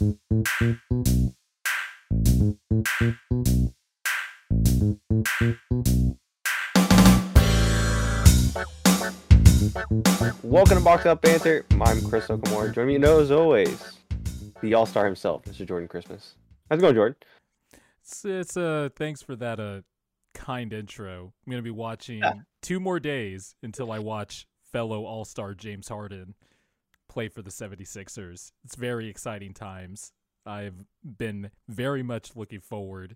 Welcome to Box Up Banter. I'm Chris Okamura. Joining me, as always, the all-star himself, Mr. Jordan Christmas. How's it going, Jordan? It's thanks for that kind intro. I'm gonna be watching 2 more days until I watch fellow all-star James Harden play for the 76ers. It's very exciting times. I've been very much looking forward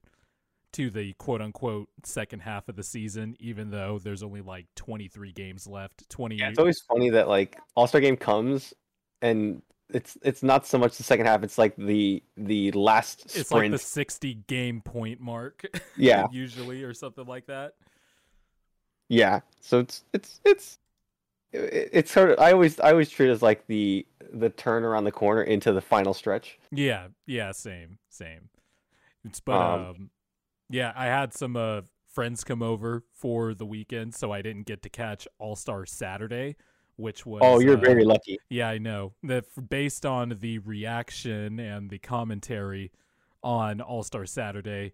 to the quote-unquote second half of the season, even though there's only like 23 games left. Yeah, it's always funny that like All-Star game comes and it's not so much the second half, it's like the last sprint. It's like the 60 game point mark. Yeah. Usually, or something like that. Yeah. So it's sort of, I always treat it as like the turn around the corner into the final stretch. Yeah, same. It's but yeah, I had some friends come over for the weekend, so I didn't get to catch All-Star Saturday, which was you're very lucky. Yeah, I know. Based on the reaction and the commentary on All-Star Saturday,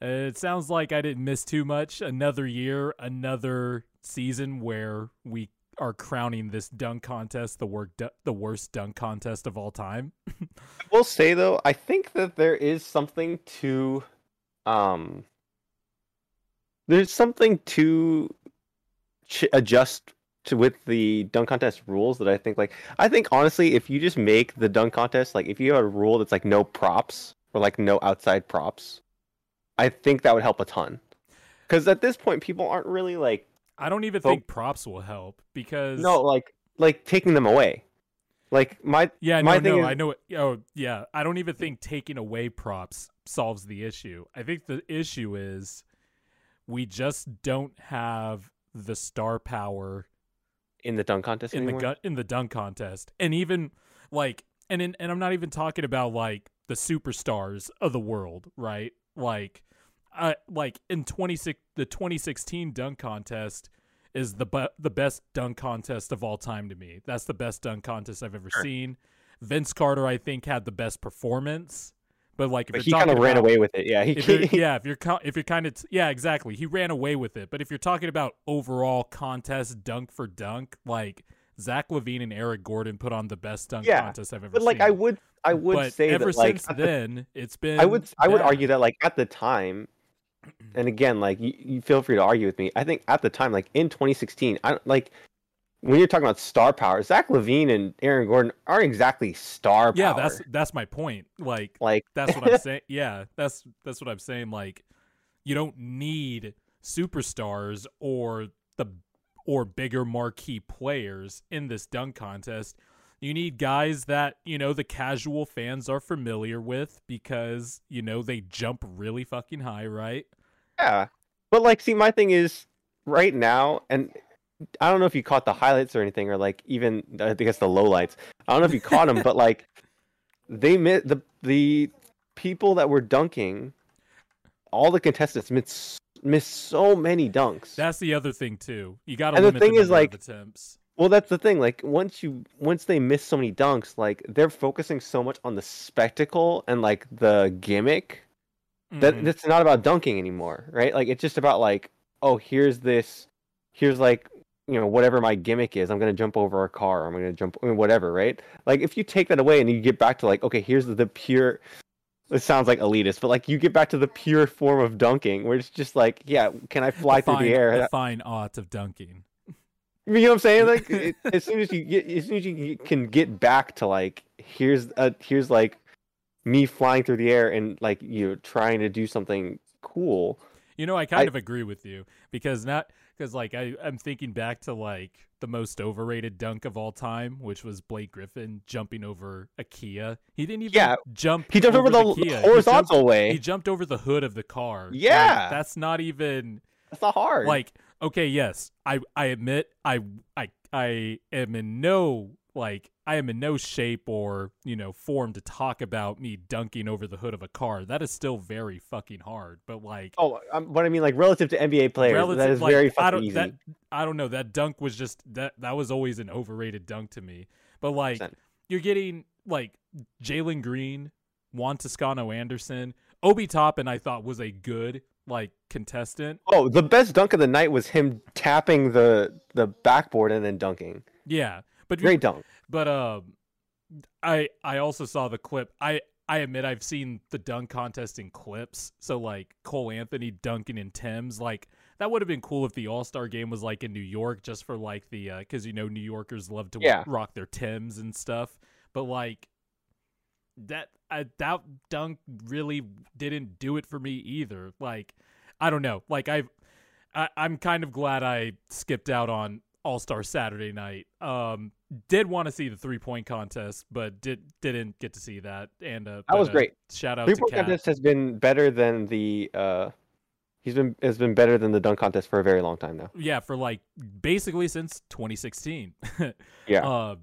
it sounds like I didn't miss too much. Another year, another season where we are crowning this dunk contest the worst dunk contest of all time. I will say, though, I think that there is something to adjust to with the dunk contest rules that I think, like, I think honestly, if you just make the dunk contest, like if you have a rule that's like no props or like no outside props, I think that would help a ton. Because at this point, people aren't really like, I don't even think props will help because like taking them away. Like I know it. Oh yeah. I don't even think taking away props solves the issue. I think the issue is we just don't have the star power in the dunk contest in the dunk contest. And even like, and I'm not even talking about like the superstars of the world, right? Like in the 2016 dunk contest is the best dunk contest of all time to me. That's the best dunk contest I've ever seen. Vince Carter, I think, had the best performance, but like he kind of ran away with it. Yeah, exactly. He ran away with it. But if you're talking about overall contest dunk for dunk, like Zach LaVine and Eric Gordon put on the best dunk contest I've ever seen. But like I would say that like since then it's been. I would argue that like at the time. And again, like you feel free to argue with me. I think at the time, like in 2016, when you're talking about star power, Zach LaVine and Aaron Gordon aren't exactly star power. Yeah, that's my point. Like that's what I'm saying. Yeah, that's what I'm saying. Like, you don't need superstars or bigger marquee players in this dunk contest. You need guys that, the casual fans are familiar with because, they jump really fucking high, right? Yeah. But, like, see, my thing is right now, and I don't know if you caught the highlights or anything, or, like, even, I guess, the lowlights. I don't know if you caught them, but, like, they missed the people that were dunking, all the contestants missed so many dunks. That's the other thing, too. You got to limit the number of attempts. Well, that's the thing. Like once they miss so many dunks, like they're focusing so much on the spectacle and like the gimmick that it's not about dunking anymore, right? Like it's just about like, oh, here's like whatever my gimmick is. I'm gonna jump over a car. I'm gonna jump whatever, right? Like if you take that away and you get back to like, okay, here's the pure. It sounds like elitist, but like you get back to the pure form of dunking, where it's just like, yeah, can I fly through the air? The fine art of dunking. You know what I'm saying? Like, as soon as you can get back to like, here's like me flying through the air and like trying to do something cool. I kind of agree with you because like I'm thinking back to like the most overrated dunk of all time, which was Blake Griffin jumping over a Kia. He didn't even jump. He jumped over the Kia. Horizontal way. He jumped over the hood of the car. Yeah, like, that's not hard. Like. Okay, yes, I admit I am in no shape or form to talk about me dunking over the hood of a car. That is still very fucking hard. But like, but I mean, like relative to NBA players, that is very fucking easy. I don't know. That dunk was just that was always an overrated dunk to me. But like, you're getting like Jalen Green, Juan Toscano-Anderson. Obi Toppin, I thought, was a good contestant. Oh, the best dunk of the night was him tapping the backboard and then dunking. Yeah, but great dunk. But I also saw the clip. I admit I've seen the dunk contest in clips. So Cole Anthony dunking in Tim's, that would have been cool if the All-Star game was in New York, just for the because New Yorkers love to rock their Tim's and stuff. But that dunk really didn't do it for me either. I don't know. I'm kind of glad I skipped out on All-Star Saturday night. Did want to see the three-point contest, but didn't get to see that. And that was great. Shout out to Kat. Three-point contest has been better than the has been better than the dunk contest for a very long time now. Yeah, for basically since 2016. Yeah.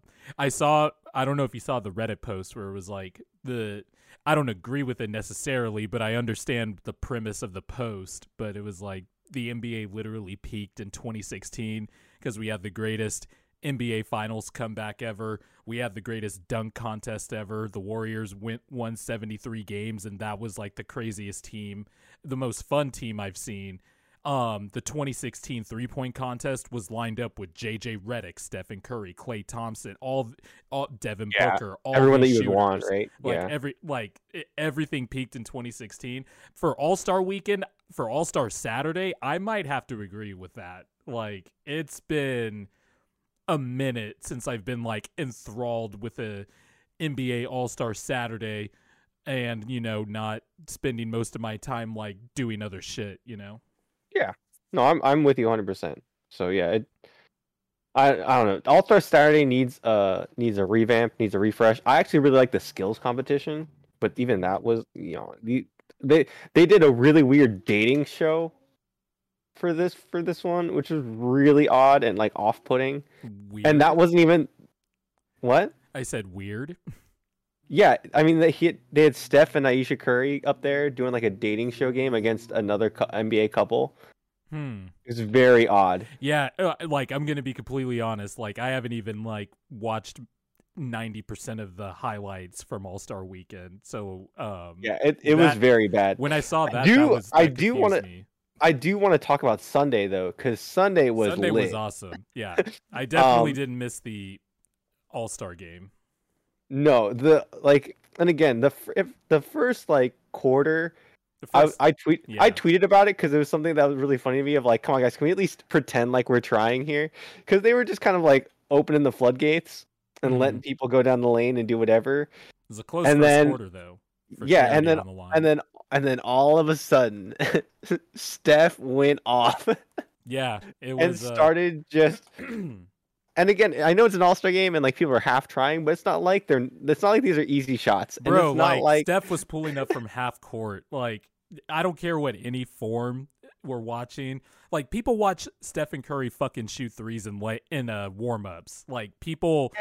I don't know if you saw the Reddit post where it was I don't agree with it necessarily, but I understand the premise of the post. But it was the NBA literally peaked in 2016 because we had the greatest NBA Finals comeback ever. We had the greatest dunk contest ever. The Warriors won 73 games, and that was the craziest team, the most fun team I've seen. The 2016 three-point contest was lined up with JJ Redick, Stephen Curry, Klay Thompson, all Devin Booker, all everyone that you would want, right? Everything peaked in 2016 for All-Star Weekend. For All-Star Saturday, I might have to agree with that. It's been a minute since I've been enthralled with a NBA All-Star Saturday, and not spending most of my time doing other shit, Yeah, no, I'm with you 100%. So yeah, I don't know. All-Star Saturday needs a revamp, needs a refresh. I actually really like the skills competition, but even that was they did a really weird dating show for this one, which was really odd and off-putting. Weird. And that wasn't even what I said. Weird. Yeah, I mean, they had Steph and Ayesha Curry up there doing a dating show game against another NBA couple. It's very odd. Yeah, I'm going to be completely honest. I haven't even watched 90% of the highlights from All-Star Weekend. So yeah, it was very bad. When I saw that, I do want to talk about Sunday though, because Sunday lit. Was awesome. Yeah, I definitely didn't miss the All-Star game. No, the first quarter, I tweeted about it because it was something that was really funny to me. Of come on guys, can we at least pretend we're trying here? Because they were just kind of opening the floodgates and letting people go down the lane and do whatever. It was a close quarter though. And then all of a sudden, Steph went off. Yeah, it was and started just. And again, I know it's an All-Star game, and people are half trying, but it's not it's not these are easy shots. And bro, it's not Steph was pulling up from half court. I don't care what any form we're watching. People watch Stephen Curry fucking shoot threes in warm-ups. People,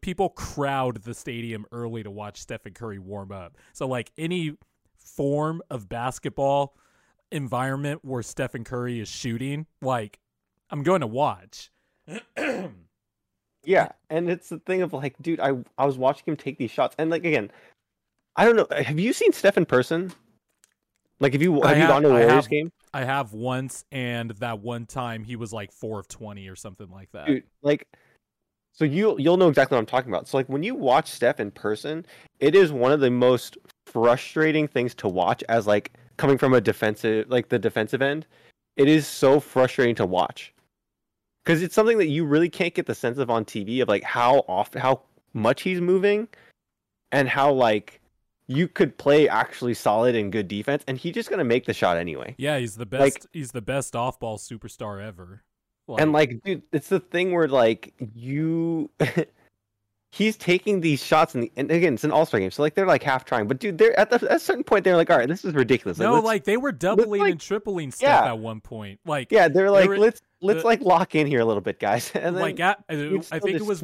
people crowd the stadium early to watch Stephen Curry warm up. So any form of basketball environment where Stephen Curry is shooting, I'm going to watch. Yeah, and it's the thing of dude, I was watching him take these shots, and again, I don't know. Have you seen Steph in person? Have you gone to a Warriors game? I have once, and that one time he was 4 of 20 or something like that. Dude, so you'll know exactly what I'm talking about. So when you watch Steph in person, it is one of the most frustrating things to watch as coming from a defensive the defensive end. It is so frustrating to watch. Because it's something that you really can't get the sense of on TV of how much he's moving, and how you could play actually solid and good defense, and he's just gonna make the shot anyway. Yeah, he's the best. He's the best off-ball superstar ever. And dude, it's the thing where you, he's taking these shots, and again, it's an All-Star game, so they're half trying, but dude, they're at a certain point they're all right, this is ridiculous. No, they were doubling and tripling stuff at one point. They're let's lock in here a little bit, guys. And then I think it was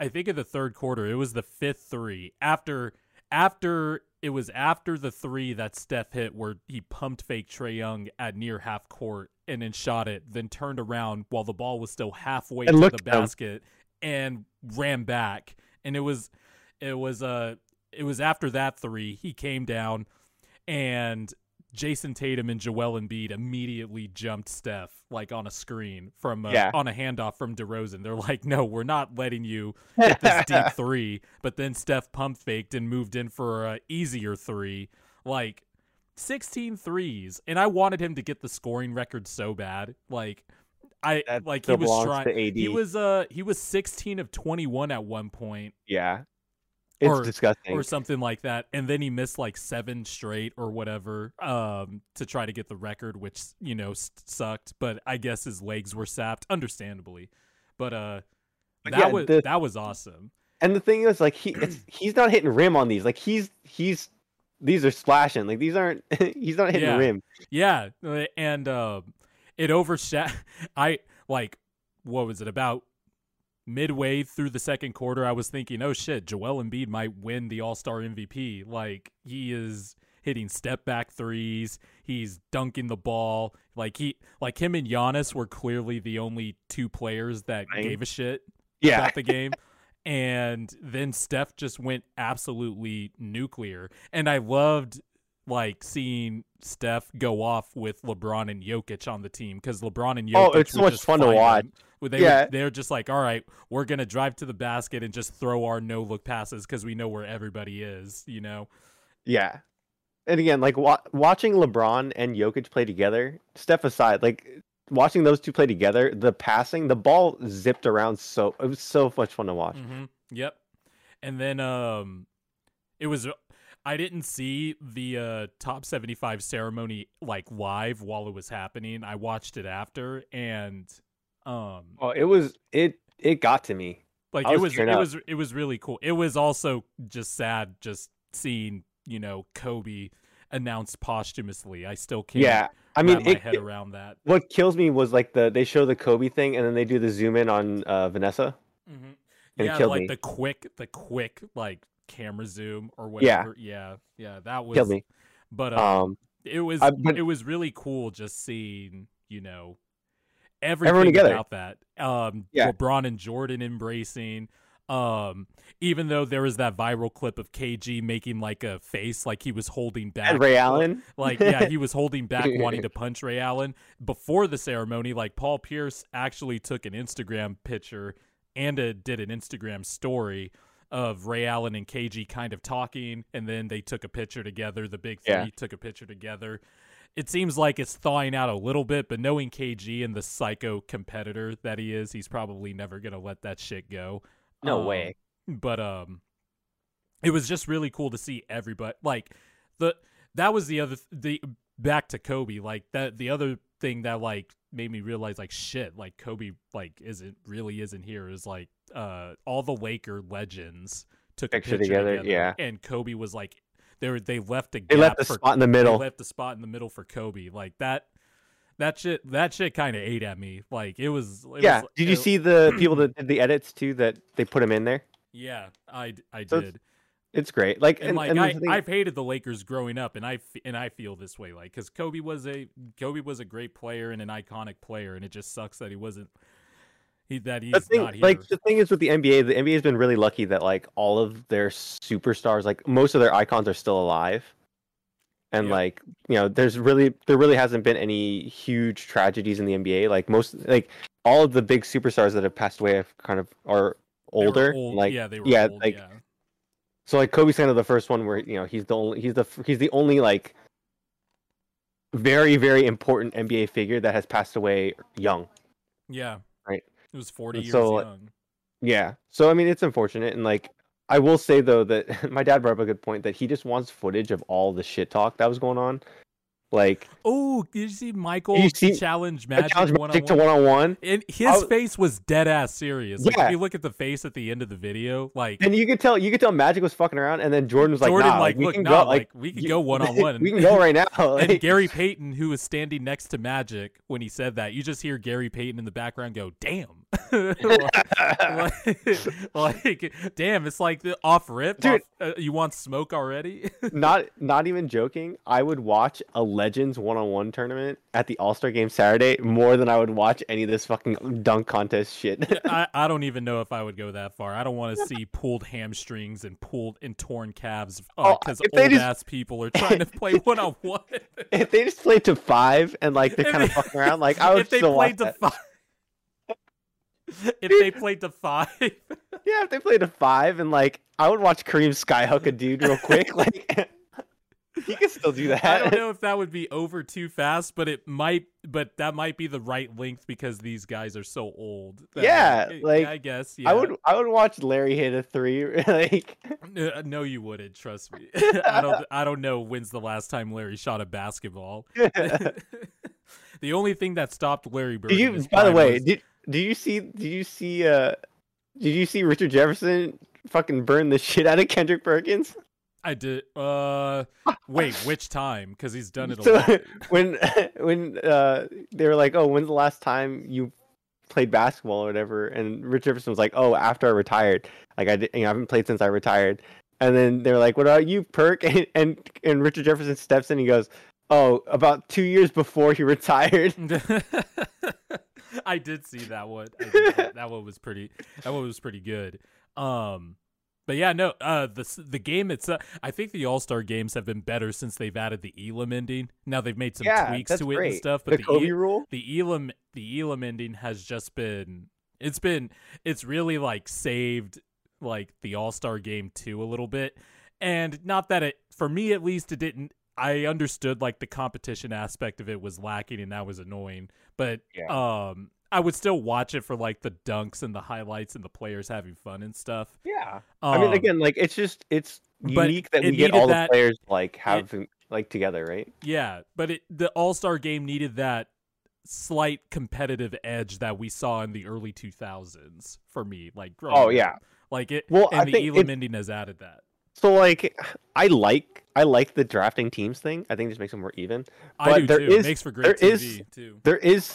I think in the third quarter, it was the fifth three after the three that Steph hit where he pumped fake Trae Young at near half court and then shot it, then turned around while the ball was still halfway to the basket and ran back. And it was it was after that three, he came down and Jason Tatum and Joel Embiid immediately jumped Steph like on a screen from on a handoff from DeRozan. They're like, no, we're not letting you hit this deep three. But then Steph pump faked and moved in for an easier three, like 16 threes. And I wanted him to get the scoring record so bad. Like he was trying. He was 16 of 21 at one point. Yeah. It's disgusting. Or something like that. And then he missed like 7 straight or whatever to try to get the record, which, you know, sucked. But I guess his legs were sapped, understandably. But that was awesome. And the thing is, like, he's not hitting rim on these. Like, these are splashing. Like, these aren't, he's not hitting rim. Yeah. And it overshadowed. What was it about? Midway through the second quarter, I was thinking, oh shit, Joel Embiid might win the All-Star MVP. Like, he is hitting step back threes. He's dunking the ball. Like, him and Giannis were clearly the only two players that gave a shit about the game. And then Steph just went absolutely nuclear. And I loved seeing Steph go off with LeBron and Jokic on the team, because LeBron and Jokic it's so much fun to watch. They're just like, all right, we're going to drive to the basket and just throw our no-look passes because we know where everybody is, you know? Yeah. And again, like, watching LeBron and Jokic play together, Steph aside, like, watching those two play together, the passing, the ball zipped around, so it was so much fun to watch. Mm-hmm. Yep. And then it was... I didn't see the top 75 ceremony live while it was happening. I watched it after, and it got to me. Like, it was really cool. It was also just sad just seeing, you know, Kobe announced posthumously. I still can't wrap my head around that. What kills me was they show the Kobe thing and then they do the zoom in on Vanessa. Mm-hmm. And it killed me. The quick camera zoom or whatever. Yeah, that was killed me. But it was really cool just seeing, you know, everyone together about that. LeBron and Jordan embracing. Even though there was that viral clip of KG making a face like he was holding back. And Ray Allen. He was holding back wanting to punch Ray Allen. Before the ceremony, Paul Pierce actually took an Instagram picture and did an Instagram story of Ray Allen and KG kind of talking, and then they took a picture together. The big three took a picture together. It seems like it's thawing out a little bit, but knowing KG and the psycho competitor that he is, he's probably never going to let that shit go. No way. But it was just really cool to see everybody. That was the other back to Kobe. The other thing that made me realize shit, Kobe isn't here is all the Laker legends took a picture together. Yeah. And Kobe was they left a spot in the middle. They left the spot in the middle for Kobe. That shit kind of ate at me. It was. Did you see the people that did the edits too, that they put him in there? Yeah, I did. So it's great. I've hated the Lakers growing up, and I feel this way. Because Kobe was a great player and an iconic player, and it just sucks that he wasn't. Not here. The thing is with the NBA has been really lucky that all of their superstars, most of their icons, are still alive, and there really hasn't been any huge tragedies in the NBA. All of the big superstars that have passed away have are older. They were old. So Kobe's kind of the first one where, you know, he's the only very, very important NBA figure that has passed away young. Yeah. Right. It was 40 years young. Yeah. So, I mean, it's unfortunate. And I will say, though, that my dad brought up a good point that he just wants footage of all the shit talk that was going on. Did you see Michael challenge Magic to one-on-one? And his face was dead-ass serious. If you look at the face at the end of the video, and you could tell Magic was fucking around, and then Jordan was we can go one-on-one. We can go right now. And Gary Payton, who was standing next to Magic when he said that, you just hear Gary Payton in the background go, damn. like, damn, it's like the off-rip. Dude, you want smoke already? not even joking. I would watch a Legends one-on-one tournament at the All-Star Game Saturday more than I would watch any of this fucking dunk contest shit. I don't even know if I would go that far. I don't want to see pulled hamstrings and pulled and torn calves because old-ass people are trying to play one-on-one. If they just played to five and like they're kind of fucking around, like I would still watch that. If they played to five. Yeah, if they played to five, and like I would watch Kareem skyhook a dude real quick. Like he can still do that. I don't know if that would be over too fast, but it might. But that might be the right length because these guys are so old. Yeah, like I guess. Yeah. I would watch Larry hit a three. Like no, you wouldn't. Trust me. I don't know when's the last time Larry shot a basketball. Yeah. The only thing that stopped Larry Bird. Did you see Richard Jefferson fucking burn the shit out of Kendrick Perkins? I did. Wait, which time? Because he's done it a lot. When they were like, "Oh, when's the last time you played basketball or whatever?" and Richard Jefferson was like, "Oh, after I retired. Like I haven't played since I retired." And then they were like, "What about you, Perk?" And Richard Jefferson steps in and he goes, "Oh, about 2 years before he retired." I did see that one. That one was pretty good. But yeah, no. The game itself. I think the All-Star games have been better since they've added the Elam ending. Now they've made some tweaks to it and stuff. But the Kobe rule. The Elam ending has just been. It's really like saved like the All-Star game too a little bit, and not that it for me at least it didn't. I understood like the competition aspect of it was lacking and that was annoying, but yeah. I would still watch it for like the dunks and the highlights and the players having fun and stuff. Yeah. I mean, again, like it's unique that we get all the players like together, right? Yeah. But the All-Star game needed that slight competitive edge that we saw in the early 2000s for me. Like, oh yeah. Like it. Well, and the Elam ending has added that. So like, I like the drafting teams thing. I think it just makes them more even. But I do there too. It makes for great TV too. There is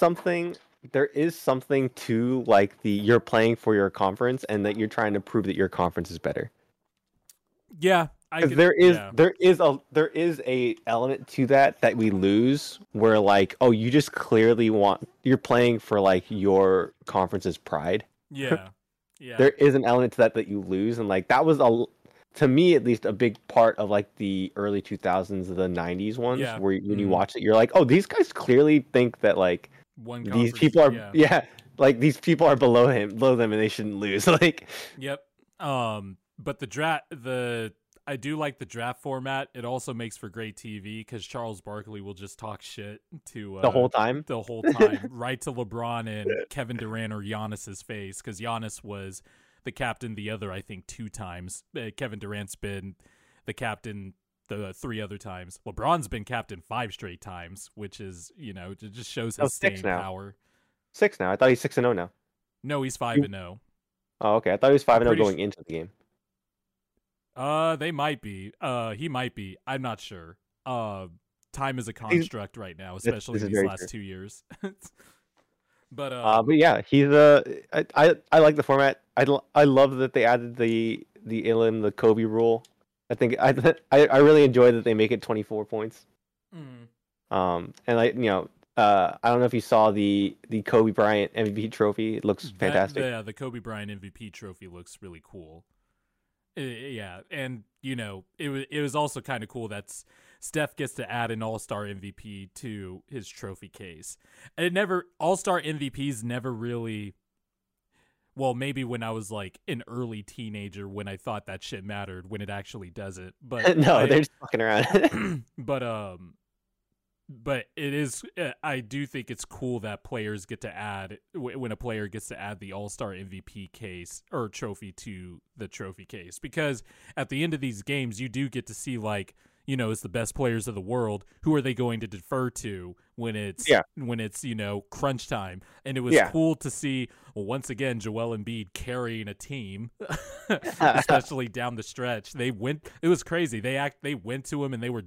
something to like you're playing for your conference and that you're trying to prove that your conference is better. Yeah, there is a element to that we lose where like, oh, you just clearly you're playing for like your conference's pride. Yeah, yeah. There is an element to that you lose, and like that was to me at least a big part of like the early 2000s, the 90s ones, yeah. Where when you watch it, you're like, oh, these guys clearly think that like these people are, yeah, like these people are below them, and they shouldn't lose. Like, yep. But I do like the draft format. It also makes for great TV because Charles Barkley will just talk shit to the whole time, right to LeBron and Kevin Durant or Giannis's face, because Giannis was the captain the other, I think, two times. Kevin Durant's been the captain the three other times. LeBron's been captain five straight times, which is, you know, it just shows his staying power. 6 now. I thought he's 6-0 now. No, he's 5-0. Oh, okay. I thought he was 5-0 going into the game. They might be. He might be. I'm not sure. Time is a construct right now, especially these last 2 years. But yeah, he's I like the format. I love that they added the Elam, the Kobe rule. I think I really enjoy that they make it 24 points. Mm. And I don't know if you saw the Kobe Bryant MVP trophy. It looks fantastic. Yeah, the Kobe Bryant MVP trophy looks really cool. Yeah, and you know it was also kind of cool that's. Steph gets to add an All-Star MVP to his trophy case. And All-Star MVPs never really, well, maybe when I was like an early teenager when I thought that shit mattered, when it actually doesn't. But no, they're just fucking around. But it is, I do think it's cool that players get to add, when a player gets to add the All-Star MVP case or trophy to the trophy case, because at the end of these games, you do get to see like, you know, it's the best players of the world. Who are they going to defer to when it's you know, crunch time? And it was cool to see, well, once again, Joel Embiid carrying a team, especially down the stretch. It was crazy. They went to him and they were,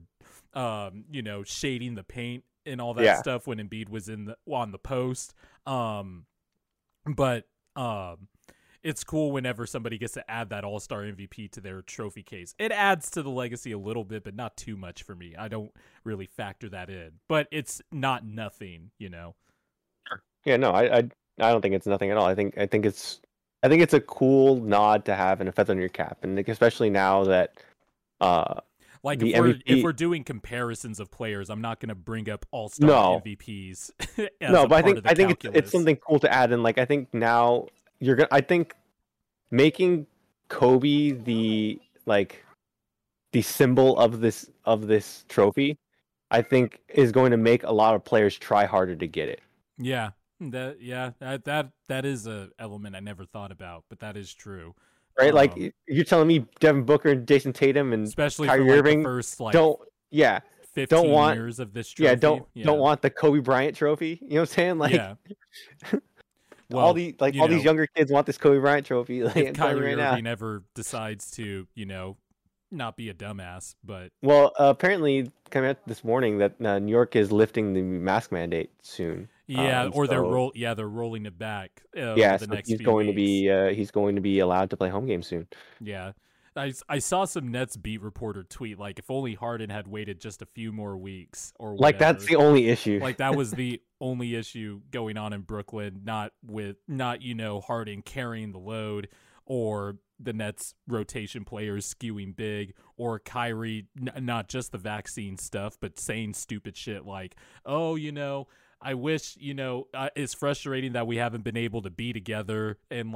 you know, shading the paint and all that stuff when Embiid was on the post. But It's cool whenever somebody gets to add that All-Star MVP to their trophy case. It adds to the legacy a little bit, but not too much for me. I don't really factor that in, but it's not nothing, you know? Yeah, no, I don't think it's nothing at all. I think it's a cool nod to have and a feather in your cap, and especially now that like the if we're doing comparisons of players, I'm not going to bring up All-Star MVPs. No, but I think it's something cool to add, and like I think now you're gonna. I think making Kobe the symbol of this trophy, I think is going to make a lot of players try harder to get it. Yeah. That is a element I never thought about, but that is true, right? Like you're telling me Devin Booker and Jason Tatum and especially Kyrie Irving the first, don't 15 don't want years of this trophy. Don't want the Kobe Bryant trophy. You know what I'm saying? Well, all these younger kids want this Kobe Bryant trophy. If Kyrie Irving ever decides to not be a dumbass, but apparently coming out this morning that New York is lifting the mask mandate soon. Yeah, they're rolling it back. He's going to be allowed to play home games soon. Yeah, I saw some Nets beat reporter tweet like, if only Harden had waited just a few more weeks, or whatever. That's the only issue. Like that was the only issue going on in Brooklyn, not Harden carrying the load, or the Nets rotation players skewing big, or Kyrie not just the vaccine stuff, but saying stupid shit like, oh, I wish, it's frustrating that we haven't been able to be together and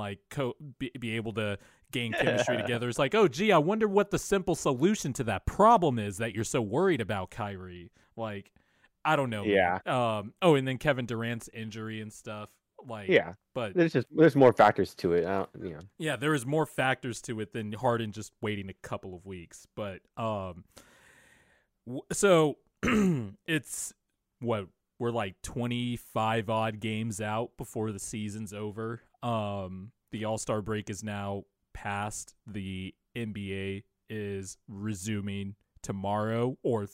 be able to gain chemistry together. It's like, oh, gee, I wonder what the simple solution to that problem is that you're so worried about, Kyrie. Like, I don't know. Yeah. Oh, and then Kevin Durant's injury and stuff. But there's more factors to it. Yeah, there is more factors to it than Harden just waiting a couple of weeks. But so it's what. We're like 25 odd games out before the season's over. The All-Star break is now past. The NBA is resuming tomorrow or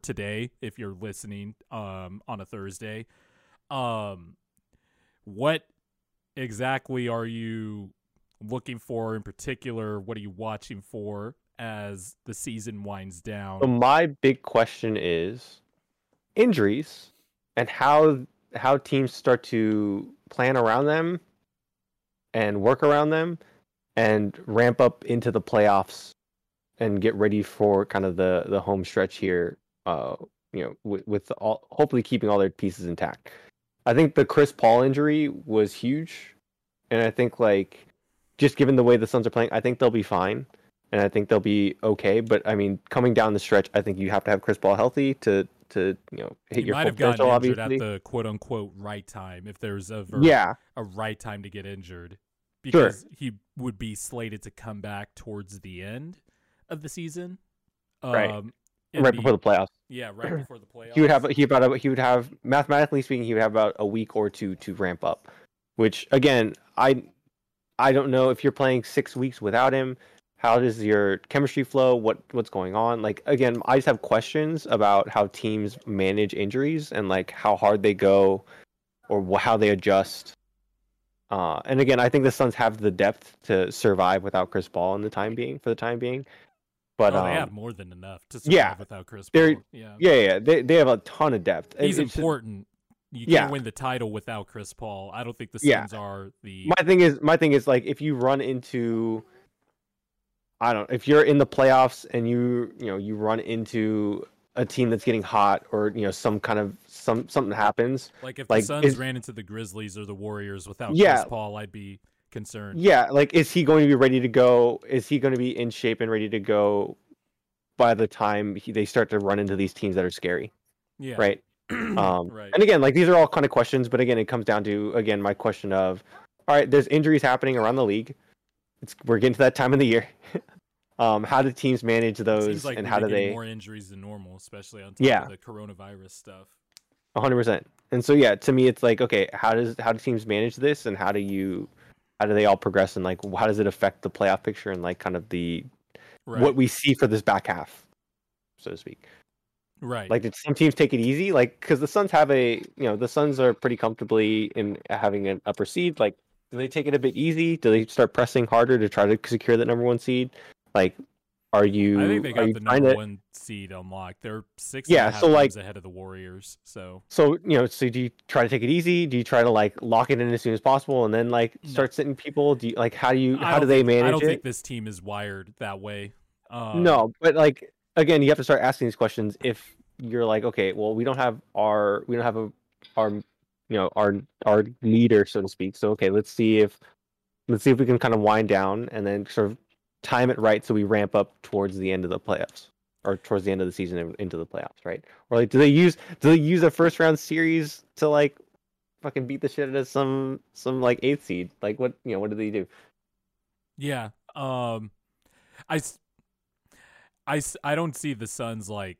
today if you're listening on a Thursday. What exactly are you looking for in particular? What are you watching for as the season winds down? So my big question is injuries. And how teams start to plan around them and work around them and ramp up into the playoffs and get ready for kind of the home stretch here, with all, hopefully keeping all their pieces intact. I think the Chris Paul injury was huge. And I think just given the way the Suns are playing, I think they'll be fine. And I think they'll be okay. But I mean, coming down the stretch, I think you have to have Chris Paul healthy to hit your full potential. You might have gotten injured at the quote-unquote right time, if there's a right time to get injured. Because he would be slated to come back towards the end of the season. Right before the playoffs. Yeah, right before the playoffs. He would have, mathematically speaking, he would have about a week or two to ramp up. Which, again, I don't know if you're playing 6 weeks without him. How does your chemistry flow? What's going on? Again, I just have questions about how teams manage injuries and how hard they go or how they adjust. And again, I think the Suns have the depth to survive without Chris Paul for the time being. But they have more than enough to survive without Chris Paul. They have a ton of depth. He's important. You can't win the title without Chris Paul. I don't think the Suns are the. My thing is if you run into. If you're in the playoffs and you run into a team that's getting hot or, something happens. If the Suns ran into the Grizzlies or the Warriors without Chris Paul, I'd be concerned. Yeah. Is he going to be ready to go? Is he going to be in shape and ready to go by the time they start to run into these teams that are scary? Yeah. Right. Right. And again, these are all kind of questions, but again, it comes down to, my question of, all right, there's injuries happening around the league. We're getting to that time of the year. How do teams manage those? Seems like and how do they more injuries than normal, especially on top of the coronavirus stuff? 100%. And so, to me, it's okay, how do teams manage this, and how do they all progress, and how does it affect the playoff picture and kind of the what we see for this back half, so to speak. Right. Did some teams take it easy? Because the Suns are pretty comfortably in having an upper seed. do they take it a bit easy? Do they start pressing harder to try to secure that number one seed? Like, are you? I think they got the number one seed unlocked. They're 6.5 games ahead of the Warriors. So do you try to take it easy? Do you try to like lock it in as soon as possible and then like start sitting people? Do you like how do they manage it? I don't think this team is wired that way. No, but like again, you have to start asking these questions. If you're like, okay, well, we don't have our leader, so to speak. So okay, let's see if we can kind of wind down and then sort of time it right so we ramp up towards the end of the playoffs or towards the end of the season into the playoffs, right? Or like do they use a first round series to like fucking beat the shit out of some like eighth seed? Like what do they do? Yeah. I don't see the Suns like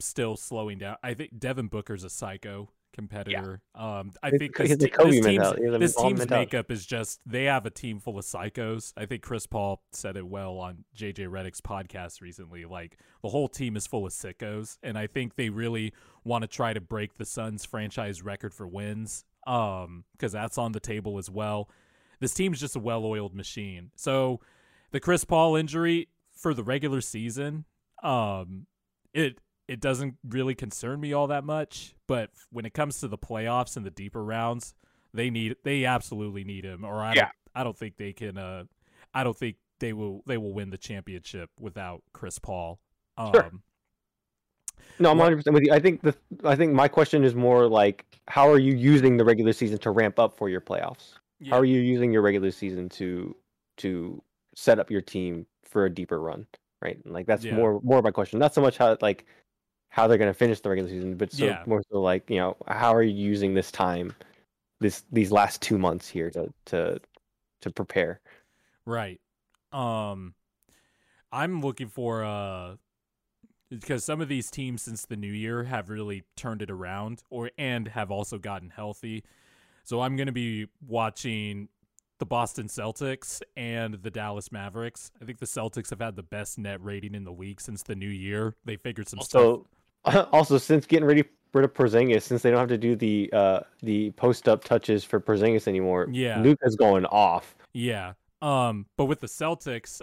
still slowing down. I think Devin Booker's a psycho competitor. Yeah. I think this team's makeup is just they have a team full of psychos. I think Chris Paul said it well on JJ Redick's podcast recently. Like the whole team is full of sickos, and I think they really want to try to break the Suns franchise record for wins because that's on the table as well. This team's just a well-oiled machine. So the Chris Paul injury for the regular season, it doesn't really concern me all that much, but when it comes to the playoffs and the deeper rounds, they absolutely need him, or I don't think they will win the championship without Chris Paul. Sure. No, I'm 100% with you. I think my question is more like, how are you using the regular season to ramp up for your playoffs? Yeah. How are you using your regular season to set up your team for a deeper run? Right. And like, that's more of my question. Not so much how they're going to finish the regular season, but more so like, how are you using this time, these last 2 months here to prepare? Right. I'm looking for, because some of these teams since the new year have really turned it around and have also gotten healthy. So I'm going to be watching the Boston Celtics and the Dallas Mavericks. I think the Celtics have had the best net rating in the league since the new year. They figured some stuff. Also, since getting rid of Porzingis, since they don't have to do the post up touches for Porzingis anymore, Luka's going off. Yeah. But with the Celtics,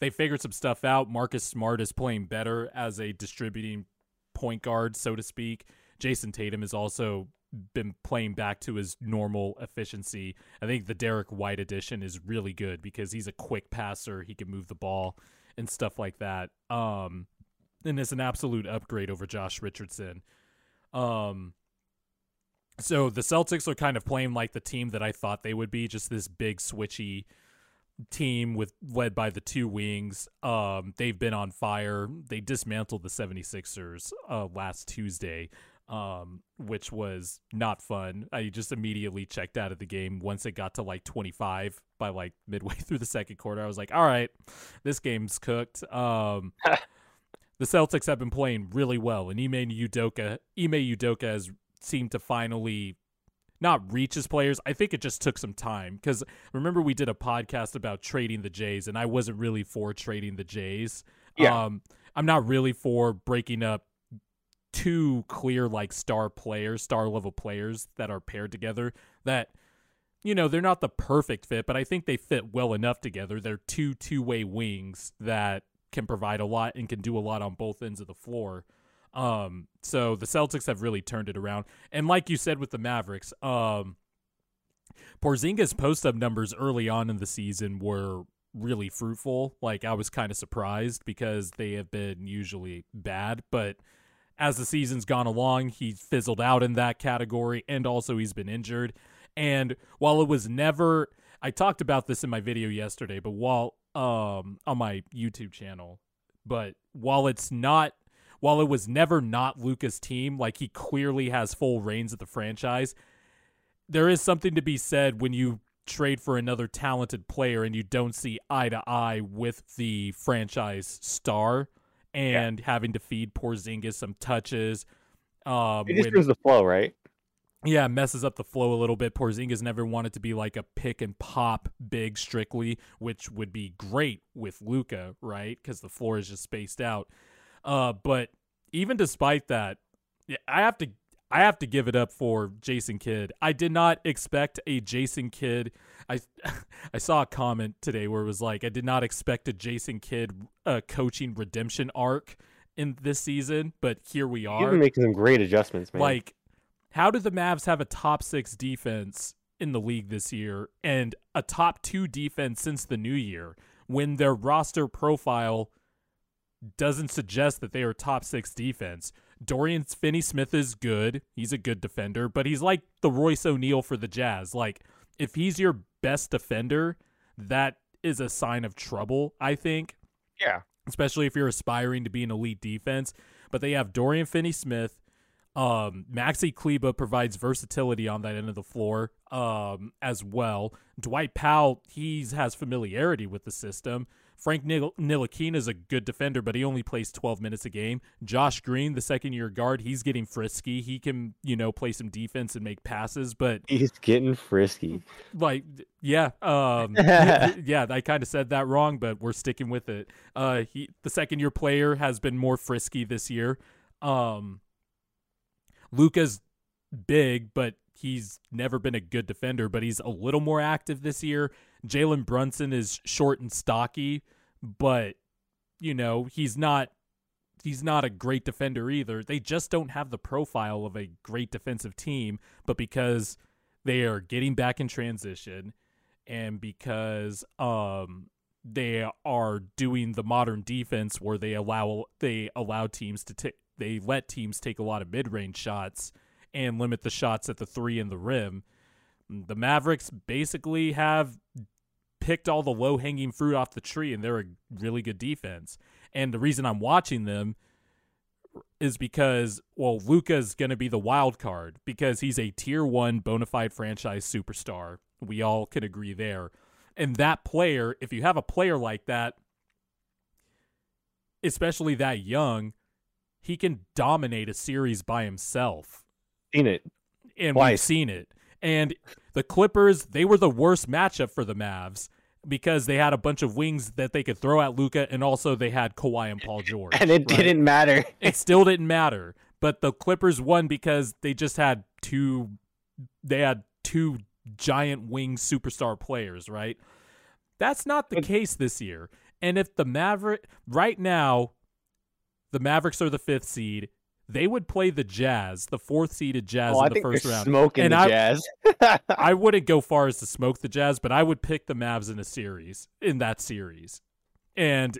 they figured some stuff out. Marcus Smart is playing better as a distributing point guard, so to speak. Jason Tatum is also been playing back to his normal efficiency. I think the Derek White addition is really good because he's a quick passer. He can move the ball and stuff like that. And it's an absolute upgrade over Josh Richardson. So the Celtics are kind of playing like the team that I thought they would be, just this big switchy team led by the two wings. They've been on fire. They dismantled the 76ers last Tuesday. Which was not fun. I just immediately checked out of the game once it got to like 25 by like midway through the second quarter. I was like, all right, this game's cooked. The Celtics have been playing really well, and Ime Udoka has seemed to finally not reach his players. I think it just took some time because remember we did a podcast about trading the Jays, and I wasn't really for trading the Jays. Yeah. I'm not really for breaking up two clear like star level players that are paired together that they're not the perfect fit, but I think they fit well enough together. They're two-way wings that can provide a lot and can do a lot on both ends of the floor. So the Celtics have really turned it around, and like you said with the Mavericks, Porzingis post-up numbers early on in the season were really fruitful. Like I was kind of surprised because they have been usually bad, but as the season's gone along, he's fizzled out in that category, and also he's been injured. And while it was never – I talked about this in my video yesterday, but while on my YouTube channel, but while it was never not Luka's team, like he clearly has full reins of the franchise, there is something to be said when you trade for another talented player and you don't see eye to eye with the franchise star. And having to feed Porzingis some touches. It just brings the flow, right? Yeah, messes up the flow a little bit. Porzingis never wanted to be like a pick and pop big strictly, which would be great with Luka, right? Because the floor is just spaced out. But even despite that, I have to I have to give it up for Jason Kidd. I did not expect a Jason Kidd. I saw a comment today where it was like, I did not expect a Jason Kidd coaching redemption arc in this season, but here we are. You've been making some great adjustments, man. Like, how do the Mavs have a top six defense in the league this year and a top two defense since the new year when their roster profile doesn't suggest that they are top six defense? Dorian Finney-Smith is good. He's a good defender, but he's like the Royce O'Neal for the Jazz. Like, if he's your best defender, that is a sign of trouble, I think. Yeah. Especially if you're aspiring to be an elite defense. But they have Dorian Finney-Smith. Maxi Kleba provides versatility on that end of the floor as well. Dwight Powell, he has familiarity with the system. Frank Ntilikina is a good defender, but he only plays 12 minutes a game. Josh Green, the second-year guard, he's getting frisky. He can, you know, play some defense and make passes, but... He's getting frisky. Like, yeah. Yeah, I kind of said that wrong, but we're sticking with it. The second-year player has been more frisky this year. Luka's big, but he's never been a good defender, but he's a little more active this year. Jalen Brunson is short and stocky, but, you know, he's not a great defender either. They just don't have the profile of a great defensive team, but because they are getting back in transition and because they are doing the modern defense where they allow teams to take, they let teams take a lot of mid-range shots and limit the shots at the three and the rim. The Mavericks basically have picked all the low-hanging fruit off the tree, and they're a really good defense. And the reason I'm watching them is because, well, Luka's going to be the wild card because he's a Tier 1 bona fide franchise superstar. We all can agree there. And that player, if you have a player like that, especially that young, he can dominate a series by himself. Seen it. And twice. We've seen it. And the Clippers, they were the worst matchup for the Mavs because they had a bunch of wings that they could throw at Luka, and also they had Kawhi and Paul George. And it didn't matter. It still didn't matter. But the Clippers won because they just had two giant wing superstar players, right? That's not the case this year. And if the Mavericks right now, the Mavericks are the 5th seed. They would play the Jazz, the 4th-seeded Jazz in the first round. Smoking the Jazz. I wouldn't go far as to smoke the Jazz, but I would pick the Mavs in that series. And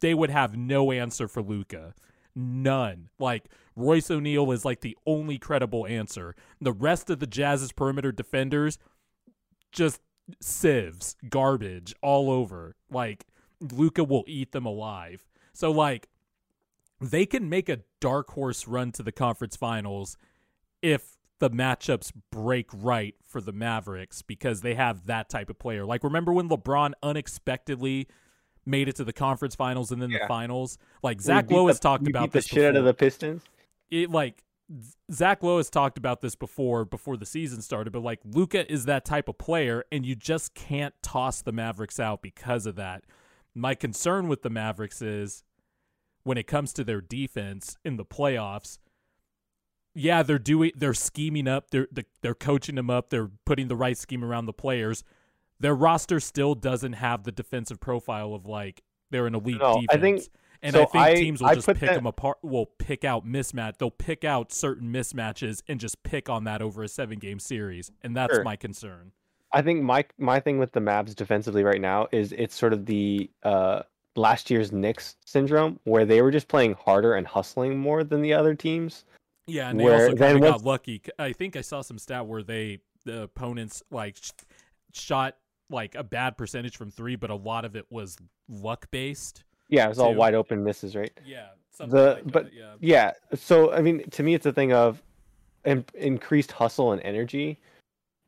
they would have no answer for Luka. None. Like, Royce O'Neal is like the only credible answer. The rest of the Jazz's perimeter defenders just sieves, garbage all over. Like, Luka will eat them alive. So, like, they can make a dark horse run to the conference finals if the matchups break right for the Mavericks because they have that type of player. Like, remember when LeBron unexpectedly made it to the conference finals and then the finals? Like, Zach Lowe has talked about this before. You beat the shit out of the Pistons? Zach Lowe has talked about this before the season started, but, like, Luka is that type of player, and you just can't toss the Mavericks out because of that. My concern with the Mavericks is, when it comes to their defense in the playoffs, yeah, they're scheming up, they're coaching them up, they're putting the right scheme around the players. Their roster still doesn't have the defensive profile of like they're an elite defense. I think teams will just pick them apart. Will pick out mismatch. They'll pick out certain mismatches and just pick on that over a 7-game series, and that's my concern. I think my thing with the Mavs defensively right now is it's sort of the last year's Knicks syndrome, where they were just playing harder and hustling more than the other teams. Yeah, and they also kind of got lucky. I think I saw some stat where the opponents like shot like a bad percentage from three, but a lot of it was luck based. Yeah, it was all wide open misses, right? Yeah, yeah. So I mean, to me, it's a thing of increased hustle and energy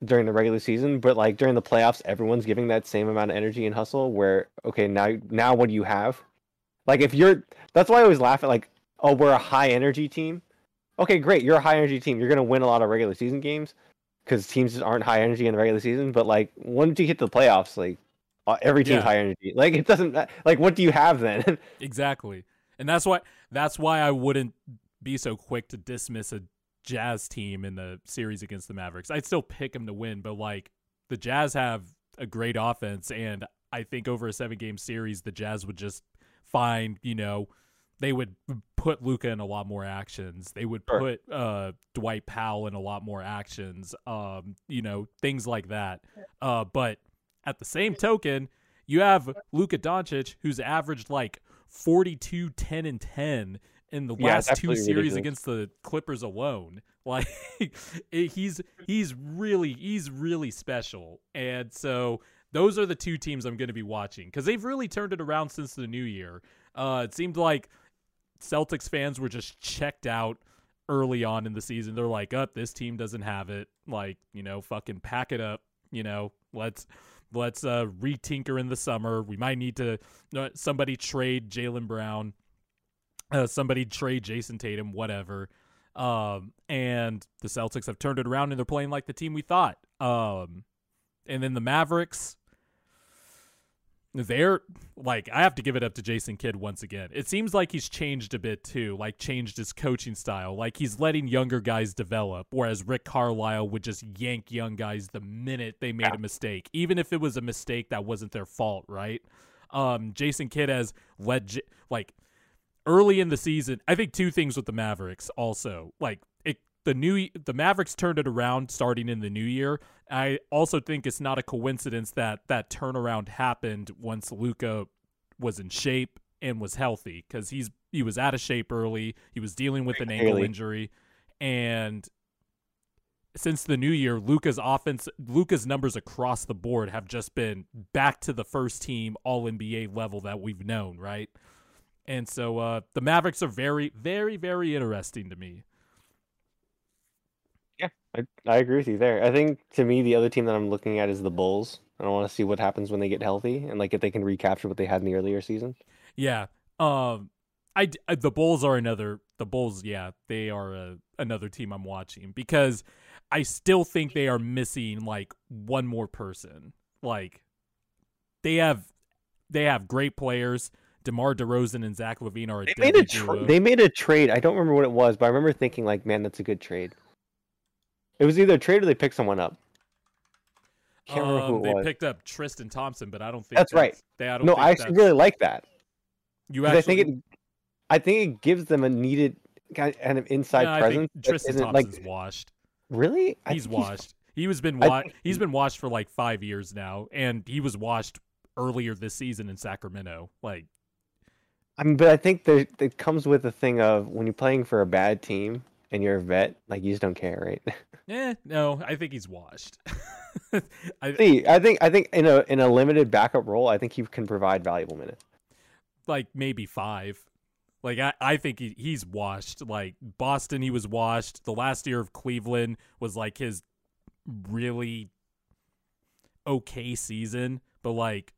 during the regular season, but like during the playoffs, everyone's giving that same amount of energy and hustle where, okay, now what do you have? Like that's why I always laugh at like, oh, we're a high energy team. Okay, great. You're a high energy team. You're going to win a lot of regular season games because teams just aren't high energy in the regular season. But like, once you hit the playoffs, like every team's high energy, like it doesn't, like, what do you have then? Exactly. And that's why I wouldn't be so quick to dismiss a Jazz team in the series against the Mavericks. I'd still pick them to win, but like the Jazz have a great offense, and I think over a 7-game series, the Jazz would just find, you know, they would put Luka in a lot more actions. They would put Dwight Powell in a lot more actions, you know, things like that. But at the same token, you have Luka Doncic, who's averaged like 42, 10, and 10 in the last two series against the Clippers alone. Like he's really special. And so those are the two teams I'm going to be watching because they've really turned it around since the new year. It seemed like Celtics fans were just checked out early on in the season. They're like, "Up, this team doesn't have it. Like, you know, fucking pack it up. You know, let's retinker in the summer. We might need to somebody trade Jaylen Brown, somebody trade Jason Tatum, whatever." And the Celtics have turned it around and they're playing like the team we thought. And then the Mavericks, they're like, I have to give it up to Jason Kidd once again. It seems like he's changed a bit too, like changed his coaching style. Like he's letting younger guys develop, whereas Rick Carlisle would just yank young guys the minute they made a mistake, even if it was a mistake that wasn't their fault, right? Jason Kidd has led, like early in the season, I think two things with the Mavericks also. Like the Mavericks turned it around starting in the new year. I also think it's not a coincidence that that turnaround happened once Luka was in shape and was healthy, because he was out of shape early. He was dealing with an ankle injury, and since the new year, Luka's numbers across the board have just been back to the first team All NBA level that we've known, right? And so the Mavericks are very, very, very interesting to me. Yeah, I agree with you there. I think, to me, the other team that I'm looking at is the Bulls. I want to see what happens when they get healthy and like if they can recapture what they had in the earlier season. Yeah. The Bulls are another team I'm watching because I still think they are missing like one more person. Like they have great players. DeMar DeRozan and Zach LaVine are they made a trade. I don't remember what it was, but I remember thinking like, man, that's a good trade. It was either a trade or they picked someone up. Can't remember who it was. They picked up Tristan Thompson, but I don't think that's right. I actually really like that. You actually? I think it gives them a needed kind of inside presence. Tristan Thompson's washed. Really? He's washed. He's been washed for like 5 years now, and he was washed earlier this season in Sacramento. Like, I mean, but I think that comes with the thing of when you're playing for a bad team and you're a vet, like you just don't care, right? Yeah, no, I think he's washed. I think in a limited backup role, I think he can provide valuable minutes. Like maybe 5. Like I think he's washed. Like Boston, he was washed. The last year of Cleveland was like his really okay season, but like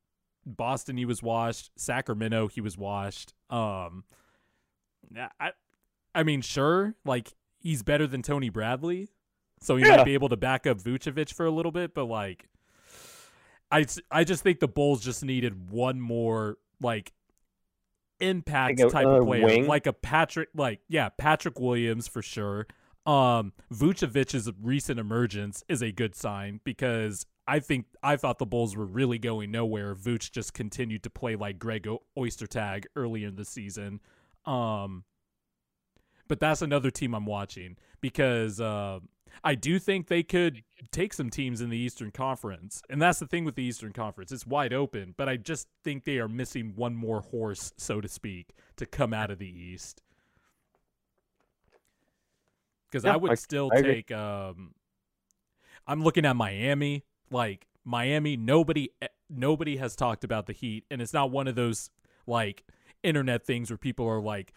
Boston, he was washed. Sacramento, he was washed. I mean, sure, like he's better than Tony Bradley, so he might be able to back up Vucevic for a little bit. But like, I just think the Bulls just needed one more like impact type of player, wing. Like a Patrick Williams for sure. Vucevic's recent emergence is a good sign because I thought the Bulls were really going nowhere. Vuce just continued to play like Greg Oistertag earlier in the season. But that's another team I'm watching because I do think they could take some teams in the Eastern Conference. And that's the thing with the Eastern Conference. It's wide open, but I just think they are missing one more horse, so to speak, to come out of the East. Because I'm looking at Miami. Like, Miami, nobody has talked about the Heat, and it's not one of those, like, internet things where people are like,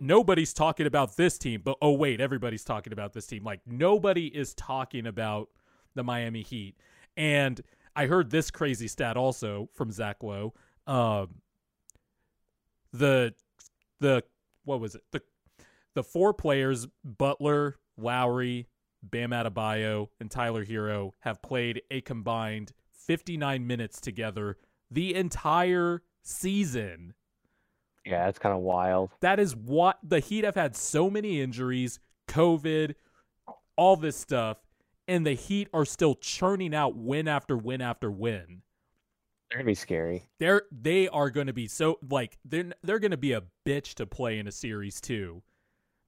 nobody's talking about this team, but oh wait, everybody's talking about this team. Like, nobody is talking about the Miami Heat. And I heard this crazy stat also from Zach Lowe. The four players, Butler, Lowry, Bam Adebayo, and Tyler Hero, have played a combined 59 minutes together the entire season. Yeah, that's kind of wild. That is what the Heat have had so many injuries, COVID, all this stuff, and the Heat are still churning out win after win after win. They're going to be scary. They are going to be so, like, they're going to be a bitch to play in a series too.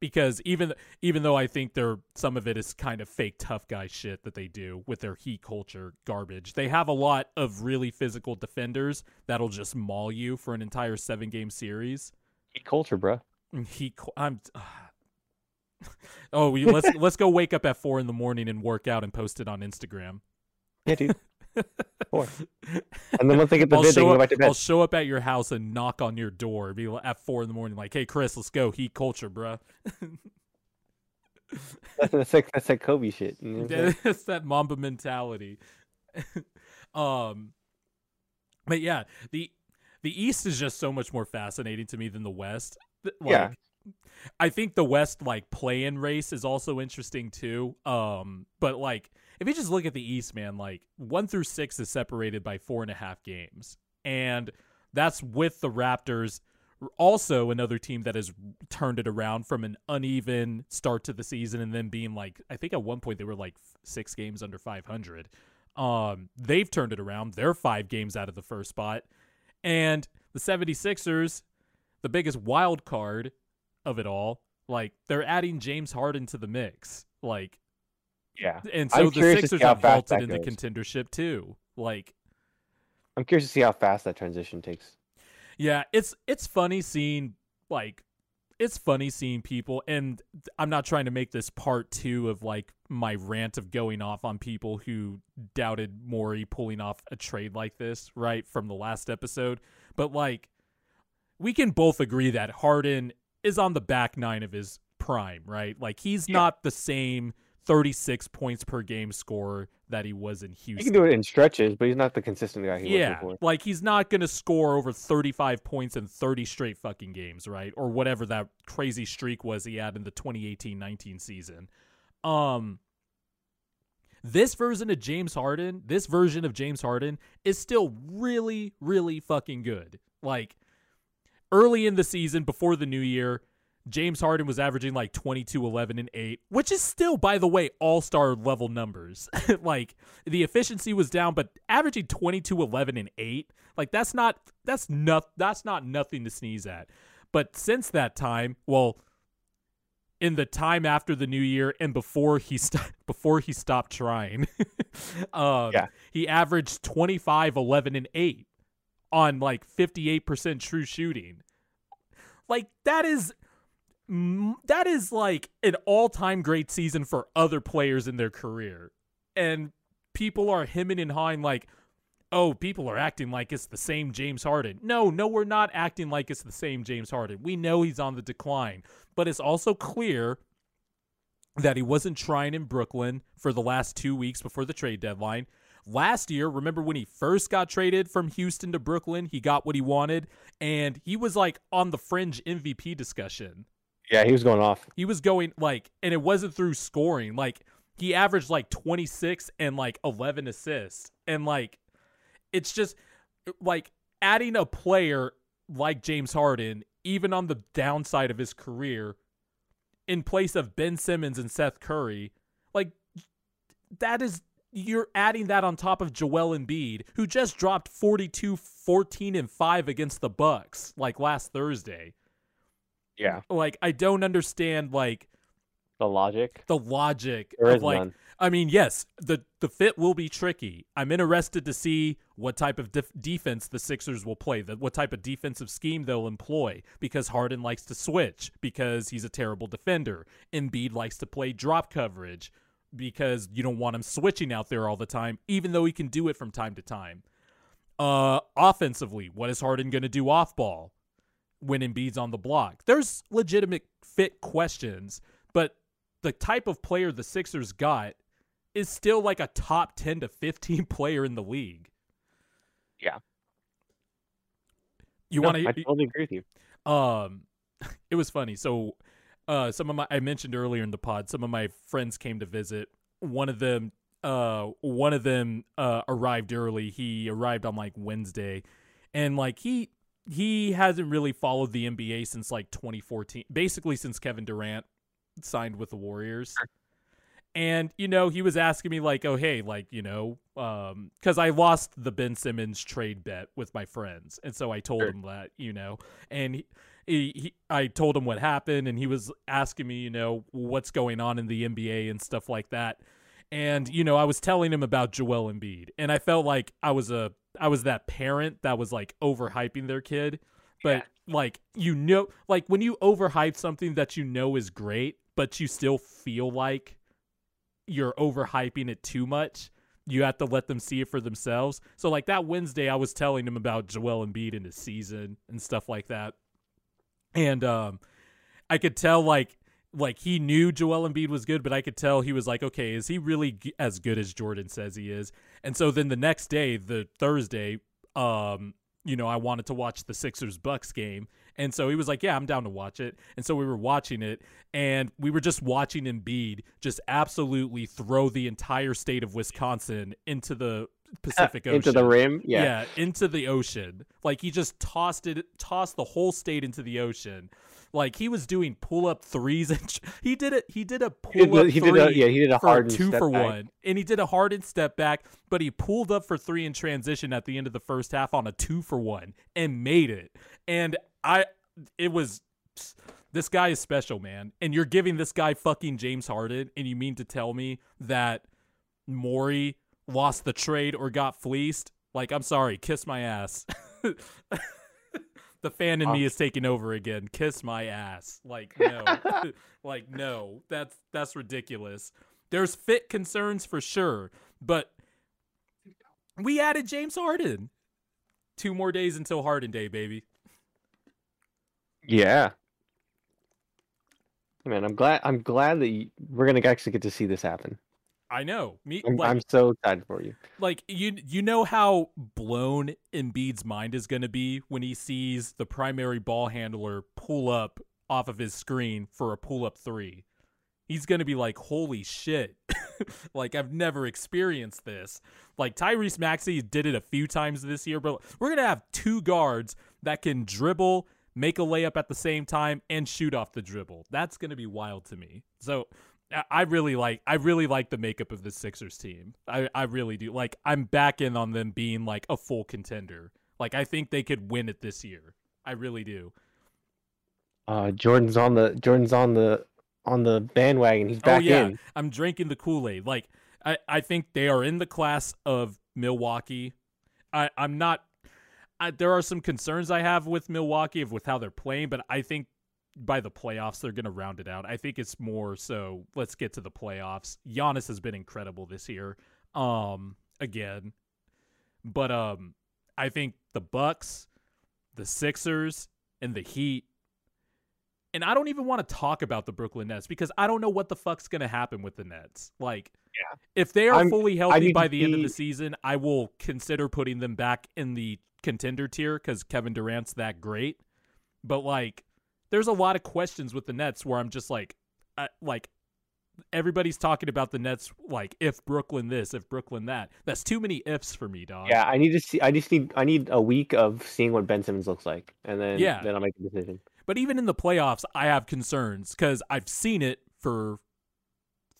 Because even though I think some of it is kind of fake tough guy shit that they do with their Heat culture garbage, they have a lot of really physical defenders that'll just maul you for an entire 7-game series. Heat culture, bro. Oh, let's go wake up at 4 a.m. and work out and post it on Instagram. Yeah, dude. 4. And then once they get the bid, they go back to bed. I'll show up at your house and knock on your door. Be at 4 a.m. like, hey, Chris, let's go. Heat culture, bro. That's like Kobe shit. That's that Mamba mentality. But yeah, the East is just so much more fascinating to me than the West. Like, yeah. I think the West, like, play-in race is also interesting too. But like, if you just look at the East, man, like 1 through 6 is separated by 4.5 games, and that's with the Raptors, also another team that has turned it around from an uneven start to the season, and then being like, I think at one point they were like 6 games under 500. They've turned it around. They're 5 games out of the first spot, and the 76ers, the biggest wild card of it all, like, they're adding James Harden to the mix, like, yeah, and so the Sixers have vaulted into contendership too. Like, I'm curious to see how fast that transition takes. Yeah, it's funny seeing people, and I'm not trying to make this part 2 of like my rant of going off on people who doubted Morey pulling off a trade like this, right, from the last episode, but like, we can both agree that Harden is on the back 9 of his prime, right? Like, he's not the same 36 points per game scorer that he was in Houston. He can do it in stretches, but he's not the consistent guy he was before. Like, he's not going to score over 35 points in 30 straight fucking games, right? Or whatever that crazy streak was he had in the 2018-19 season. This version of James Harden is still really, really fucking good. Like, early in the season, before the new year, James Harden was averaging like 22, 11, and 8, which is still, by the way, all-star level numbers. Like, the efficiency was down, but averaging 22, 11, and 8, like, that's not nothing to sneeze at. But since that time, well, in the time after the new year and before he stopped trying, he averaged 25, 11, and 8. On like 58% true shooting. Like, that is like an all-time great season for other players in their career. And people are hemming and hawing like, oh, people are acting like it's the same James Harden. No, we're not acting like it's the same James Harden. We know he's on the decline, but it's also clear that he wasn't trying in Brooklyn for the last 2 weeks before the trade deadline. Last year, remember when he first got traded from Houston to Brooklyn, he got what he wanted, and he was like on the fringe MVP discussion. Yeah, he was going off. He was going like, and it wasn't through scoring. Like, he averaged like 26 and like 11 assists. And like, it's just like adding a player like James Harden, even on the downside of his career, in place of Ben Simmons and Seth Curry, like, that is. You're adding that on top of Joel Embiid, who just dropped 42, 14, and 5 against the Bucks, like, last Thursday. Yeah. Like, I don't understand, like... The logic. There is none. I mean, yes, the fit will be tricky. I'm interested to see what type of defense the Sixers will play, what type of defensive scheme they'll employ, because Harden likes to switch, because he's a terrible defender. Embiid likes to play drop coverage, because you don't want him switching out there all the time, even though he can do it from time to time. Offensively, what is Harden going to do off ball when Embiid's on the block? There's legitimate fit questions, but the type of player the Sixers got is still like a top 10 to 15 player in the league. Yeah. I totally agree with you. It was funny. So, I mentioned earlier in the pod, some of my friends came to visit. One of them arrived early. He arrived on like Wednesday, and like he hasn't really followed the NBA since like 2014, basically since Kevin Durant signed with the Warriors. And, you know, he was asking me like, oh, hey, like, you know, because I lost the Ben Simmons trade bet with my friends. And so I told him that, you know, and I told him what happened, and he was asking me, you know, what's going on in the NBA and stuff like that. And, you know, I was telling him about Joel Embiid, and I felt like I was that parent that was like overhyping their kid. But like, you know, like when you overhype something that you know is great, but you still feel like you're overhyping it too much, you have to let them see it for themselves. So like that Wednesday, I was telling them about Joel Embiid and his season and stuff like that. And I could tell like he knew Joel Embiid was good, but I could tell he was like, okay, is he really as good as Jordan says he is? And so then the next day, the Thursday, you know, I wanted to watch the Sixers-Bucks game. And so he was like, yeah, I'm down to watch it. And so we were watching it, and we were just watching Embiid just absolutely throw the entire state of Wisconsin into the Pacific Ocean. Into the rim? Yeah, into the ocean. Like, he just tossed the whole state into the ocean. Like, he was doing pull-up threes, and he did a pull-up three. Yeah, he did a Harden step back. 2-for-1, and he did a Harden step back, but he pulled up for three in transition at the end of the first half on a 2-for-1 and made it. And this guy is special, man. And you're giving this guy fucking James Harden, and you mean to tell me that Morey lost the trade or got fleeced? Like, I'm sorry, kiss my ass. The fan in me is taking over again. Kiss my ass. Like, no. Like, no. That's ridiculous. There's fit concerns for sure, but we added James Harden. 2 more days until Harden Day, baby. Yeah. Man, I'm glad that we're going to actually get to see this happen. I know. I'm so excited for you. Like, you know how blown Embiid's mind is going to be when he sees the primary ball handler pull up off of his screen for a pull-up three. He's going to be like, holy shit. Like, I've never experienced this. Like, Tyrese Maxey did it a few times this year, but we're going to have 2 guards that can dribble, make a layup at the same time, and shoot off the dribble. That's going to be wild to me. So I really like the makeup of the Sixers team. I really do. Like, I'm back in on them being like a full contender. Like, I think they could win it this year. I really do. Jordan's on the bandwagon. He's back in. I'm drinking the Kool-Aid. Like, I think they are in the class of Milwaukee. There are some concerns I have with Milwaukee with how they're playing, but I think by the playoffs, they're going to round it out. I think it's more so, let's get to the playoffs. Giannis has been incredible this year, again. But I think the Bucks, the Sixers, and the Heat, and I don't even want to talk about the Brooklyn Nets because I don't know what the fuck's going to happen with the Nets. Like, if they are fully healthy by the end of the season, I will consider putting them back in the contender tier because Kevin Durant's that great. But, like, there's a lot of questions with the Nets where I'm just like everybody's talking about the Nets, like if Brooklyn this, if Brooklyn that. That's too many ifs for me, dog. Yeah, I need a week of seeing what Ben Simmons looks like, and then I'll make a decision. But even in the playoffs, I have concerns because I've seen it for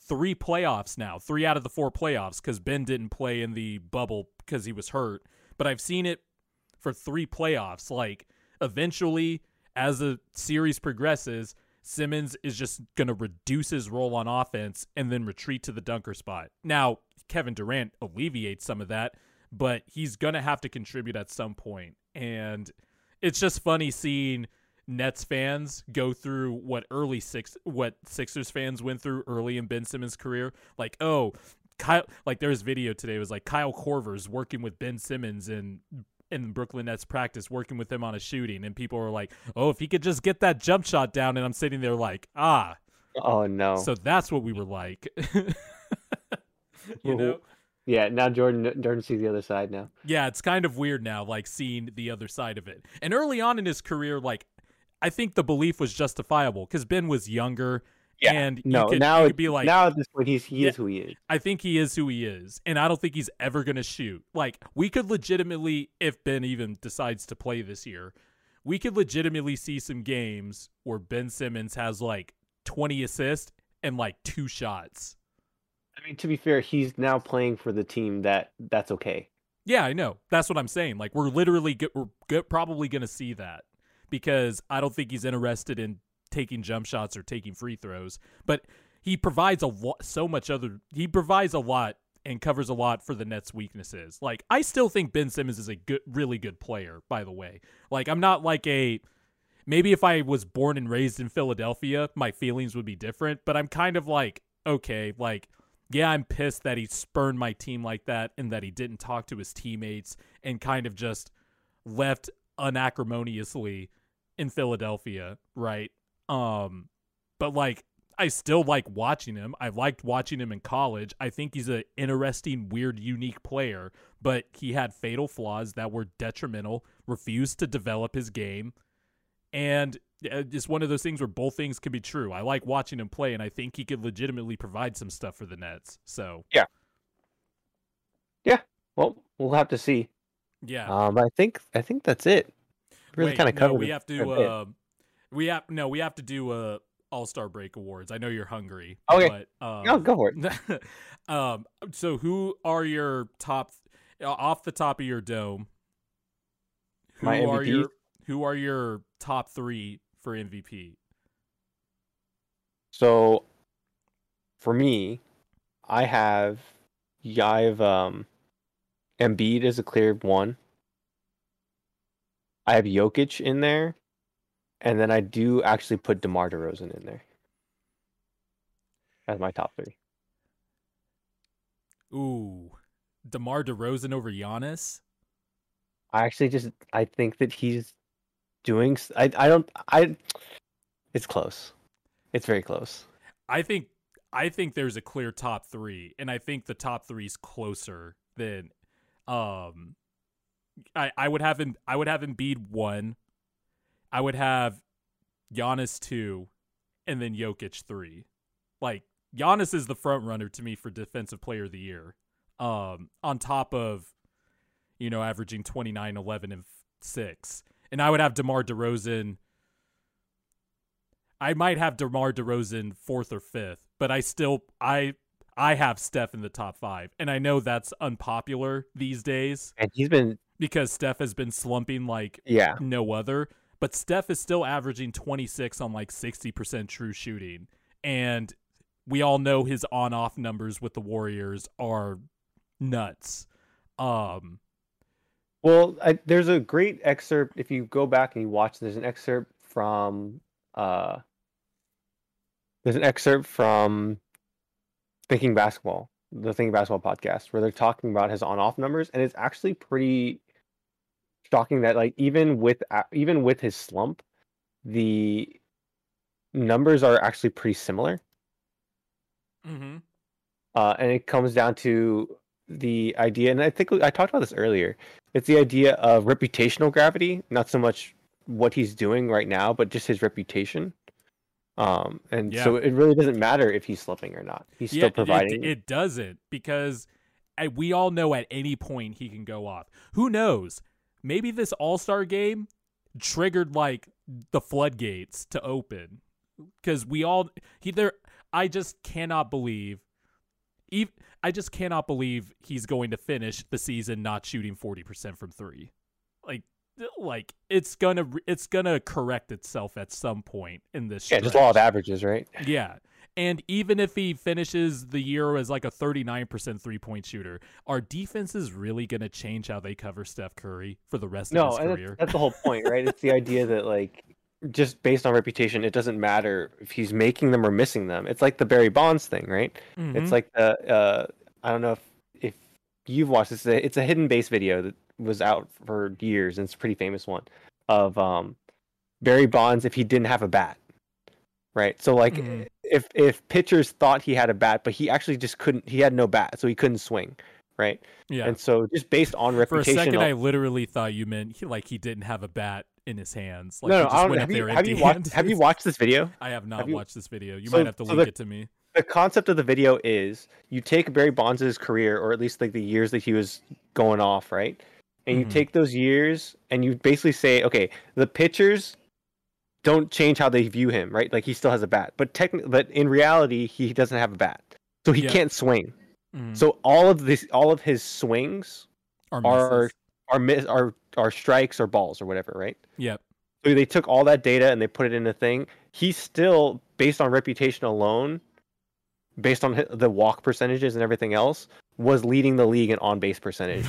3 playoffs now, 3 out of the 4 playoffs, because Ben didn't play in the bubble because he was hurt. But I've seen it for 3 playoffs. Like, eventually, as the series progresses, Simmons is just going to reduce his role on offense and then retreat to the dunker spot. Now, Kevin Durant alleviates some of that, but he's going to have to contribute at some point. And it's just funny seeing Nets fans go through what Sixers fans went through early in Ben Simmons' career. Like, oh, Kyle, like there was video today, it was like Kyle Korver's working with Ben Simmons in Brooklyn Nets practice, working with him on a shooting, and people were like, oh, if he could just get that jump shot down. And I'm sitting there like, oh no. So that's what we were like. You know? Yeah, now Jordan sees the other side now. Yeah, it's kind of weird now, like seeing the other side of it. And early on in his career, like, I think the belief was justifiable because Ben was younger. Yeah. And now at this point, he is who he is. I think he is who he is, and I don't think he's ever going to shoot. Like, we could legitimately, if Ben even decides to play this year, we could legitimately see some games where Ben Simmons has like 20 assists and like 2 shots. I mean, to be fair, he's now playing for the team that's okay. Yeah, I know. That's what I'm saying. Like, we're literally probably going to see that because I don't think he's interested in taking jump shots or taking free throws. But he provides he provides a lot and covers a lot for the Nets' weaknesses. Like, I still think Ben Simmons is a really good player, by the way. Like, I'm not like maybe if I was born and raised in Philadelphia, my feelings would be different. But I'm kind of like, okay, like, yeah, I'm pissed that he spurned my team like that and that he didn't talk to his teammates and kind of just left unacrimoniousley in Philadelphia, right? But, like, I still like watching him. I liked watching him in college. I think he's an interesting, weird, unique player, but he had fatal flaws that were detrimental, refused to develop his game, and it's one of those things where both things can be true. I like watching him play, and I think he could legitimately provide some stuff for the Nets. So yeah. Well, we'll have to see. Yeah. I think that's it. Really kind of covered. We have to do a All-Star Break awards. I know you're hungry. Okay. But, go for it. So who are your top off the top of your dome? Who are your top three for MVP? So, for me, I have Embiid as a clear one. I have Jokic in there, and then I do actually put DeMar DeRozan in there as my top three. Ooh, DeMar DeRozan over Giannis? I think that he's doing. It's close. It's very close. I think there's a clear top three, and I think the top three is closer than. I would have Embiid one. I would have Giannis two, and then Jokic three. Like, Giannis is the front runner to me for Defensive Player of the Year. On top of, averaging 29, 11, and 6. And I would have DeMar DeRozan. I might have DeMar DeRozan 4th or 5th, but I have Steph in the top 5. And I know that's unpopular these days. And because Steph has been slumping like no other, but Steph is still averaging 26 on like 60% true shooting. And we all know his on-off numbers with the Warriors are nuts. Well, there's a great excerpt. If you go back and you watch, there's an excerpt from Thinking Basketball, the Thinking Basketball podcast, where they're talking about his on-off numbers, and it's actually pretty shocking that, like, even with his slump, the numbers are actually pretty similar. Mm-hmm. And it comes down to the idea, and I think I talked about this earlier, it's the idea of reputational gravity, not so much what he's doing right now, but just his reputation. So it really doesn't matter if he's slipping or not. He's still providing. It doesn't, because we all know at any point he can go off. Who knows? Maybe this All-Star game triggered like the floodgates to open, because I just cannot believe. I just cannot believe he's going to finish the season not shooting 40% from three. Like it's gonna correct itself at some point in this. Yeah, just law of averages, right? Yeah, and even if he finishes the year as like a 39% 3-point shooter, are defenses really gonna change how they cover Steph Curry for the rest of his career? That's the whole point, right? It's the idea that, like, just based on reputation, it doesn't matter if he's making them or missing them. It's like the Barry Bonds thing, right? Mm-hmm. It's like I don't know if you've watched this. It's a hidden base video that was out for years, and it's a pretty famous one of Barry Bonds if he didn't have a bat, right? So, like, mm-hmm. if pitchers thought he had a bat, but he actually just couldn't. He had no bat, so he couldn't swing. Right. Yeah. And so just based on reputation. For a second, I literally thought you meant he didn't have a bat in his hands. Like, no, I don't know. Have you watched this video? I have not watched this video. You might have to link it to me. The concept of the video is you take Barry Bonds' career, or at least like the years that he was going off, right? And you take those years and you basically say, okay, the pitchers don't change how they view him, right? Like, he still has a bat, but in reality, he doesn't have a bat. So he can't swing. Mm. So all of his swings are strikes or balls or whatever, right? Yep. So they took all that data and they put it in a thing. He's still, based on reputation alone, based on the walk percentages and everything else, was leading the league in on-base percentage.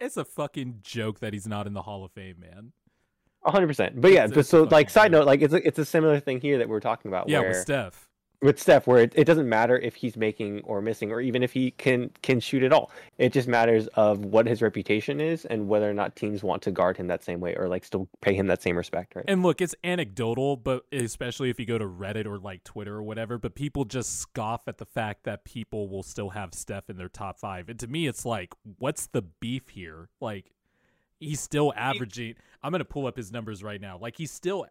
It's a fucking joke that he's not in the Hall of Fame, man. 100%. But yeah, so like, side note, like it's a similar thing here that we're talking about. Yeah, where, with Steph. With Steph, where it doesn't matter if he's making or missing, or even if he can shoot at all. It just matters of what his reputation is and whether or not teams want to guard him that same way, or like still pay him that same respect, right? And look, it's anecdotal, but especially if you go to Reddit or like Twitter or whatever, but people just scoff at the fact that people will still have Steph in their top five. And to me, it's like, what's the beef here? Like, he's still averaging. I'm going to pull up his numbers right now. Like, he's still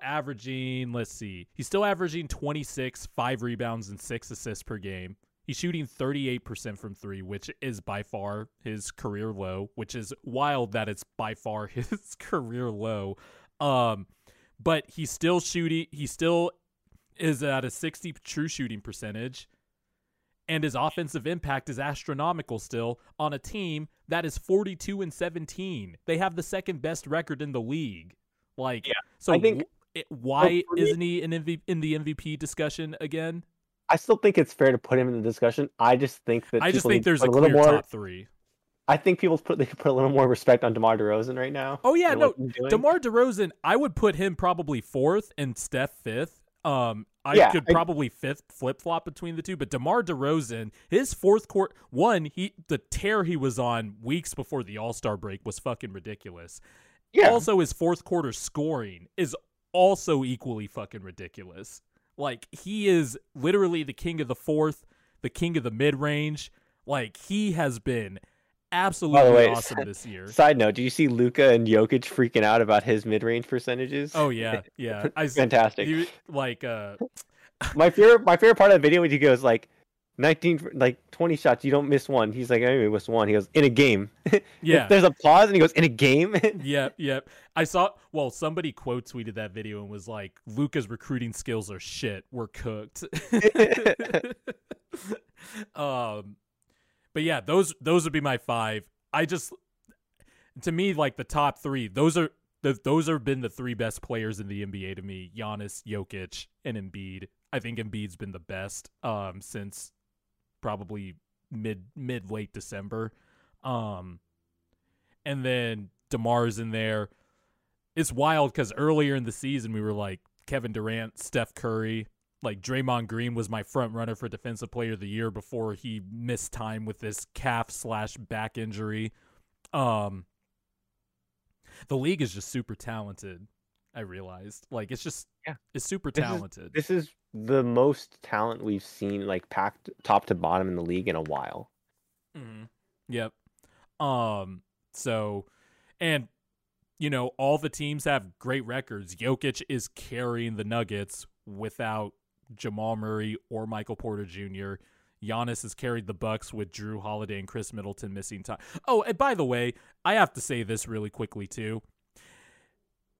averaging, let's see, he's still averaging 26, 5 rebounds, and 6 assists per game. He's shooting 38% from 3, which is by far his career low, which is wild that it's by far his career low. But he's still shooting, he still is at a 60 true shooting percentage, and his offensive impact is astronomical still on a team that is 42-17. They have the second best record in the league. Like, yeah. So I think why isn't he in the MVP discussion again? I still think it's fair to put him in the discussion. I just think there's a little clear more top three. I think people put a little more respect on DeMar DeRozan right now. Oh yeah, no, DeMar DeRozan, I would put him probably 4th and Steph 5th. I could probably flip-flop between the two, but DeMar DeRozan, his fourth quarter, the tear he was on weeks before the All-Star break was fucking ridiculous. Yeah. Also, his fourth quarter scoring is also equally fucking ridiculous. Like, he is literally the king of the fourth, the king of the mid-range. Like, he has been absolutely awesome this year. Side note, do you see Luka and Jokic freaking out about his mid-range percentages? Oh, yeah, yeah. Fantastic. My favorite part of the video when he goes, like, 20 shots, you don't miss one. He's like, anyway, what's one? He goes, in a game. Yeah. There's a pause and he goes, in a game? Yep. Somebody quote tweeted that video and was like, Luka's recruiting skills are shit. We're cooked. But yeah, those would be my five. To me, like the top three, those have been the three best players in the NBA to me: Giannis, Jokic, and Embiid. I think Embiid's been the best since probably mid late December, and then DeMar's in there. It's wild because earlier in the season we were like Kevin Durant, Steph Curry, like Draymond Green was my front runner for Defensive Player of the Year before he missed time with this calf/back injury. The league is just super talented. I realized, like, it's super talented. This is the most talent we've seen, like, packed top to bottom in the league in a while. Mm-hmm. Yep. So, and you know, all the teams have great records. Jokic is carrying the Nuggets without Jamal Murray or Michael Porter Jr. Giannis has carried the Bucks with Drew Holiday and Chris Middleton missing time. Oh, and by the way, I have to say this really quickly too.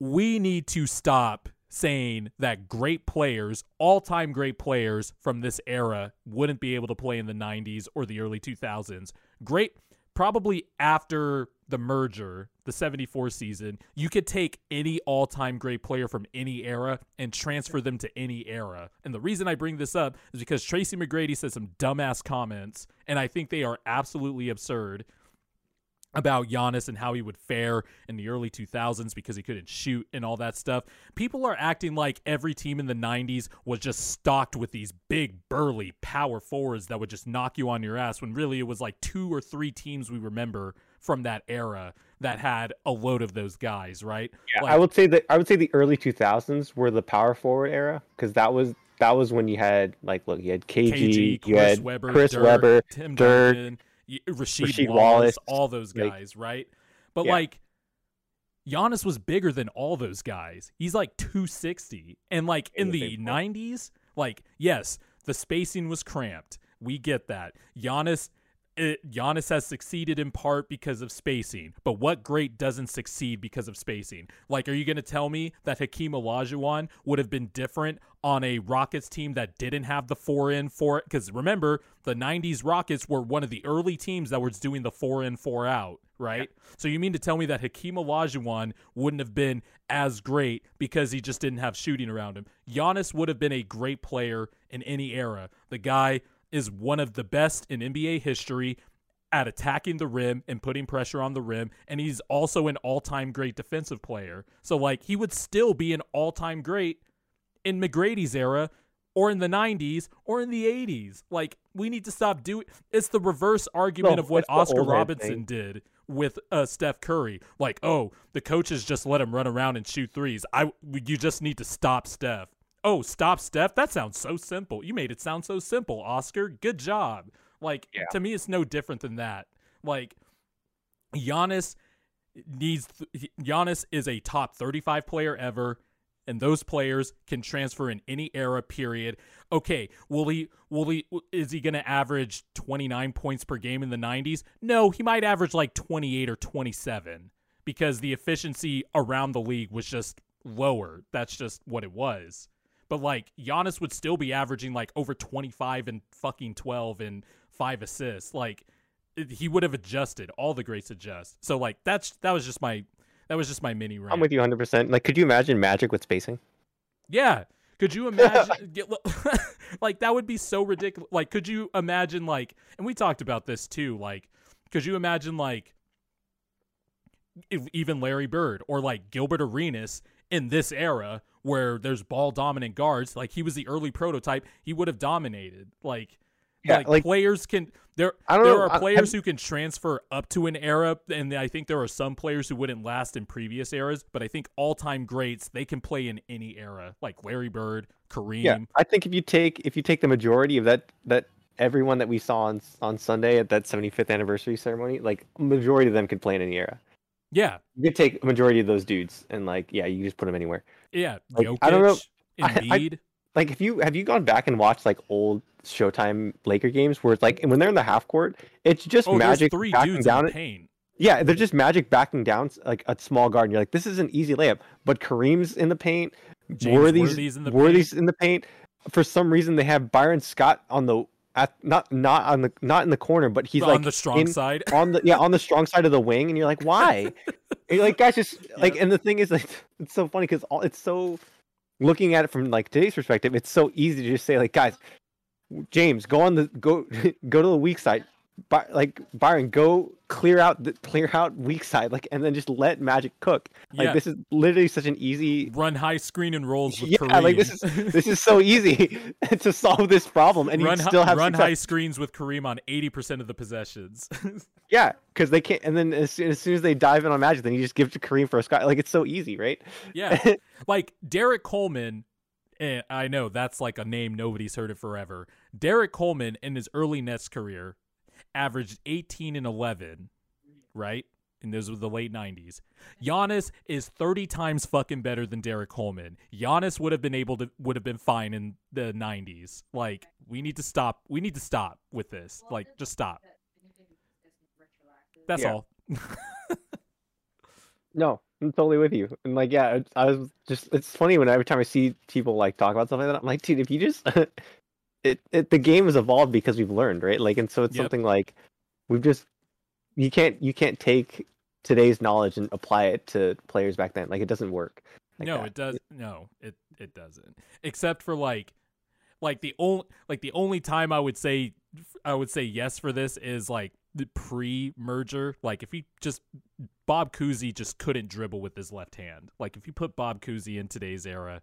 We need to stop saying that great players, all-time great players from this era, wouldn't be able to play in the 90s or the early 2000s. Great, probably after the merger, the 74 season, you could take any all-time great player from any era and transfer them to any era. And the reason I bring this up is because Tracy McGrady said some dumbass comments, and I think they are absolutely absurd, about Giannis and how he would fare in the early 2000s because he couldn't shoot and all that stuff. People are acting like every team in the 90s was just stocked with these big, burly power forwards that would just knock you on your ass, when really it was like 2 or 3 teams we remember from that era that had a load of those guys, right? Yeah, like, I would say the early 2000s were the power forward era, because that was when you had, like, look, you had KG, you had Chris Webber, Tim Duncan, Rasheed Wallace, all those guys, like, right? But yeah, like, Giannis was bigger than all those guys. He's like 260. And like in the 90s, like, yes, the spacing was cramped. We get that. Giannis Giannis has succeeded in part because of spacing, but what great doesn't succeed because of spacing? Like, are you going to tell me that Hakeem Olajuwon would have been different on a Rockets team that didn't have the 4-in, 4-out? Because remember, the 90s Rockets were one of the early teams that was doing the 4-in, 4-out, right? Yeah. So you mean to tell me that Hakeem Olajuwon wouldn't have been as great because he just didn't have shooting around him? Giannis would have been a great player in any era. The guy is one of the best in NBA history at attacking the rim and putting pressure on the rim, and he's also an all-time great defensive player. So, like, he would still be an all-time great in McGrady's era or in the 90s or in the 80s. Like, we need to stop doing – it's the reverse argument of what Oscar Robertson did with Steph Curry. Like, oh, the coaches just let him run around and shoot threes. You just need to stop Steph. Oh, stop Steph? That sounds so simple. You made it sound so simple, Oscar. Good job. Like, yeah. To me, it's no different than that. Like, Giannis is a top 35 player ever, and those players can transfer in any era, period. Okay, is he going to average 29 points per game in the 90s? No, he might average like 28 or 27 because the efficiency around the league was just lower. That's just what it was. But, like, Giannis would still be averaging, like, over 25 and fucking 12 and 5 assists. Like, he would have adjusted. All the greats adjust. So, like, that was just my mini rant. I'm with you 100%. Like, could you imagine Magic with spacing? Yeah. Could you imagine? Like, that would be so ridiculous. Like, could you imagine, like, and we talked about this, too. Like, could you imagine, like, even Larry Bird or, like, Gilbert Arenas in this era where there's ball dominant guards? Like, he was the early prototype. He would have dominated. Like, yeah, like players can, there are players who can transfer up to an era. And I think there are some players who wouldn't last in previous eras, but I think all time greats, they can play in any era. Like Larry Bird, Kareem. Yeah, I think if you take the majority of that everyone that we saw on Sunday at that 75th anniversary ceremony, like, majority of them could play in any era. Yeah. You could take a majority of those dudes and, like, yeah, you just put them anywhere. Yeah. Like, Jokic, I don't know. Embiid. Like, have you gone back and watched, like, old Showtime Laker games where it's like, and when they're in the half court, it's just Magic three backing dudes down in pain. Yeah, they're just Magic backing down, like, a small guard, and you're like, this is an easy layup. But Kareem's in the paint. Worthy's in the paint. For some reason, they have Byron Scott on the not in the corner, but he's like on the strong side. On the strong side of the wing, and you're like, why? And you're like, guys, just like, and the thing is, like, it's so funny because it's so, looking at it from, like, today's perspective, it's so easy to just say, like, guys, James, go to the weak side, like, Byron, go clear out weak side, like, and then just let Magic cook. Like, yeah. This is literally such an easy run high screen and rolls with Kareem. Yeah, like, this is so easy to solve this problem, and you still have run high screens with Kareem on 80% of the possessions. Yeah, because they can't. And then as soon as they dive in on Magic, then you just give to Kareem for a sky. Like, it's so easy, right? Yeah, like Derek Coleman. And I know that's like a name nobody's heard of forever. Derek Coleman in his early Nets career averaged 18 and 11, right? And those were the late 90s. Giannis is 30 times fucking better than Derek Coleman. Giannis would have been fine in the 90s. Like, we need to stop with this. Like, just stop. That's all. No, I'm totally with you. And, like, yeah, I was just, it's funny when every time I see people, like, talk about something like that, I'm like, dude, if you just the game has evolved because we've learned, right? Like, and so it's something like we've just, you can't take today's knowledge and apply it to players back then. Like, it doesn't work. Like, no, that. It does. No, it doesn't. Except for like the only time I would say yes for this is, like, the pre-merger. Like, if Bob Cousy just couldn't dribble with his left hand. Like, if you put Bob Cousy in today's era,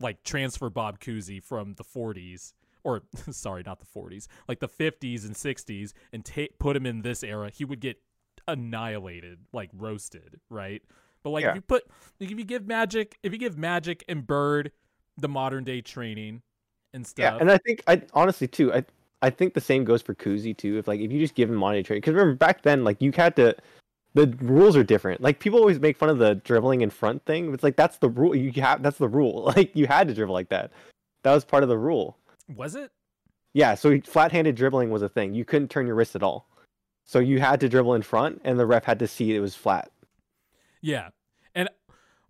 like, transfer Bob Cousy from the 40s. Or, sorry, not the 40s, like the 50s and 60s, and put him in this era, he would get annihilated, like, roasted, right? But, like, if you give Magic and Bird the modern day training and stuff, yeah. And I think I honestly too, I think the same goes for Cousy too. If, like, if you just give him modern day training, because remember back then, like, you had to. The rules are different. Like, people always make fun of the dribbling in front thing. It's like, that's the rule. That's the rule. Like, you had to dribble like that. That was part of the rule. Was it? Yeah, so flat-handed dribbling was a thing. You couldn't turn your wrist at all. So you had to dribble in front, and the ref had to see it was flat. Yeah, and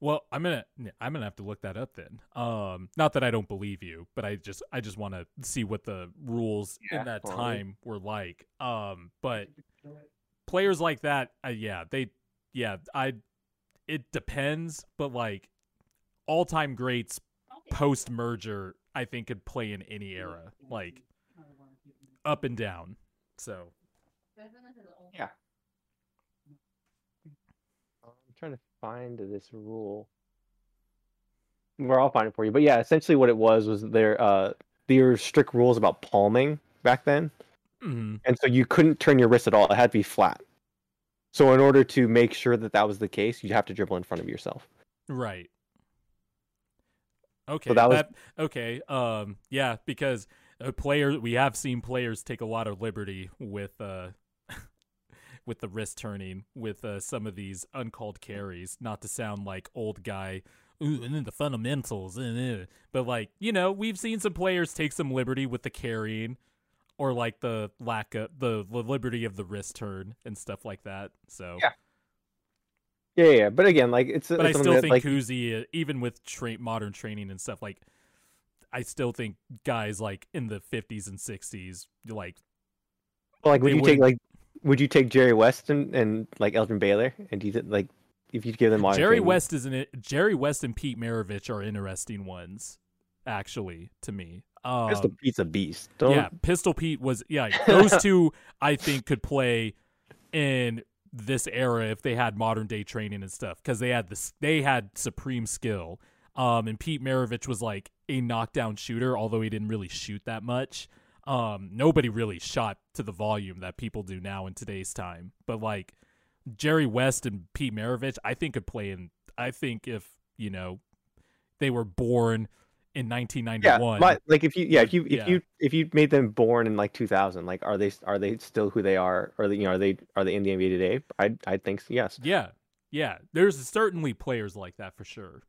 well, I'm gonna have to look that up then. Not that I don't believe you, but I just want to see what the rules in that time were like. But players like that, it depends, but like all-time greats post-merger, I think could play in any era, like up and down. So. Yeah. I'm trying to find this rule. We're all finding it for you. But yeah, essentially what it was there were strict rules about palming back then. Mm-hmm. And so you couldn't turn your wrist at all. It had to be flat. So in order to make sure that that was the case, you'd have to dribble in front of yourself. Right. Okay. So yeah, because we have seen players take a lot of liberty with the wrist turning, with some of these uncalled carries, not to sound like old guy, and then the fundamentals, but like, you know, we've seen some players take some liberty with the carrying, or like the lack of the liberty of the wrist turn and stuff like that. So yeah. But again, like it's I still think Kuzi, even with modern training and stuff, like I still think guys like in the 50s and 60s, would you take Jerry West and like Elgin Baylor, and do you like if you give them modern Jerry training? Jerry West and Pete Maravich are interesting ones, actually, to me. Pistol Pete's a beast. Pistol Pete was those two I think could play in this era if they had modern day training and stuff, because they had supreme skill. And Pete Maravich was like a knockdown shooter, although he didn't really shoot that much. Nobody really shot to the volume that people do now in today's time. But like Jerry West and Pete Maravich, I think could play in. I think if you know they were born in 1991, if you made them born in like 2000, like are they still who they are? Are they in the NBA today? I think so, yes. Yeah. There's certainly players like that for sure.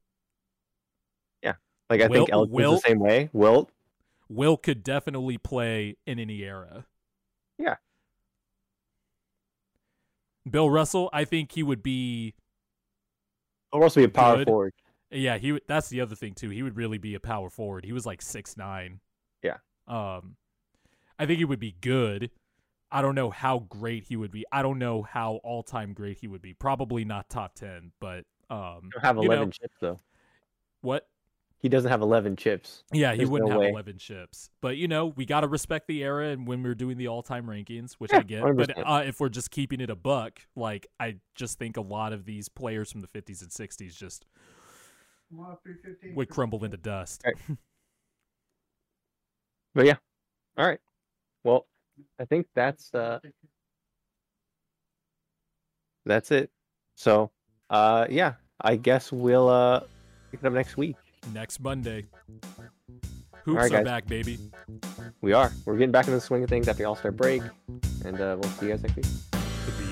Like I think Elgin's the same way. Wilt could definitely play in any era. Yeah. Bill Russell, I think he would be. Bill Russell would be a power forward. Yeah, he. That's the other thing too. He would really be a power forward. He was like 6'9". Yeah. I think he would be good. I don't know how great he would be. I don't know how all-time great he would be. Probably not top 10, but he'll have 11 chips though. What? He doesn't have 11 chips. Yeah, he wouldn't have 11 chips. But, you know, we got to respect the era and when we're doing the all-time rankings, which I get. 100%. But if we're just keeping it a buck, like, I just think a lot of these players from the 50s and 60s just would crumble into dust. Right. But, yeah. All right. Well, I think that's it. So, yeah, I guess we'll pick it up next week. Next Monday. Hoops are back, baby. We are. We're getting back into the swing of things after the All-Star break. And we'll see you guys next week. The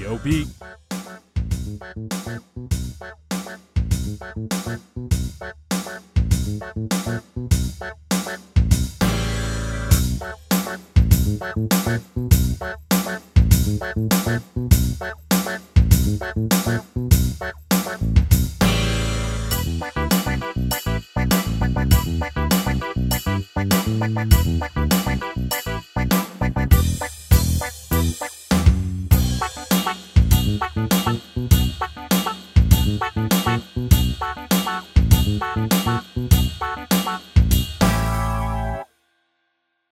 B.O.B.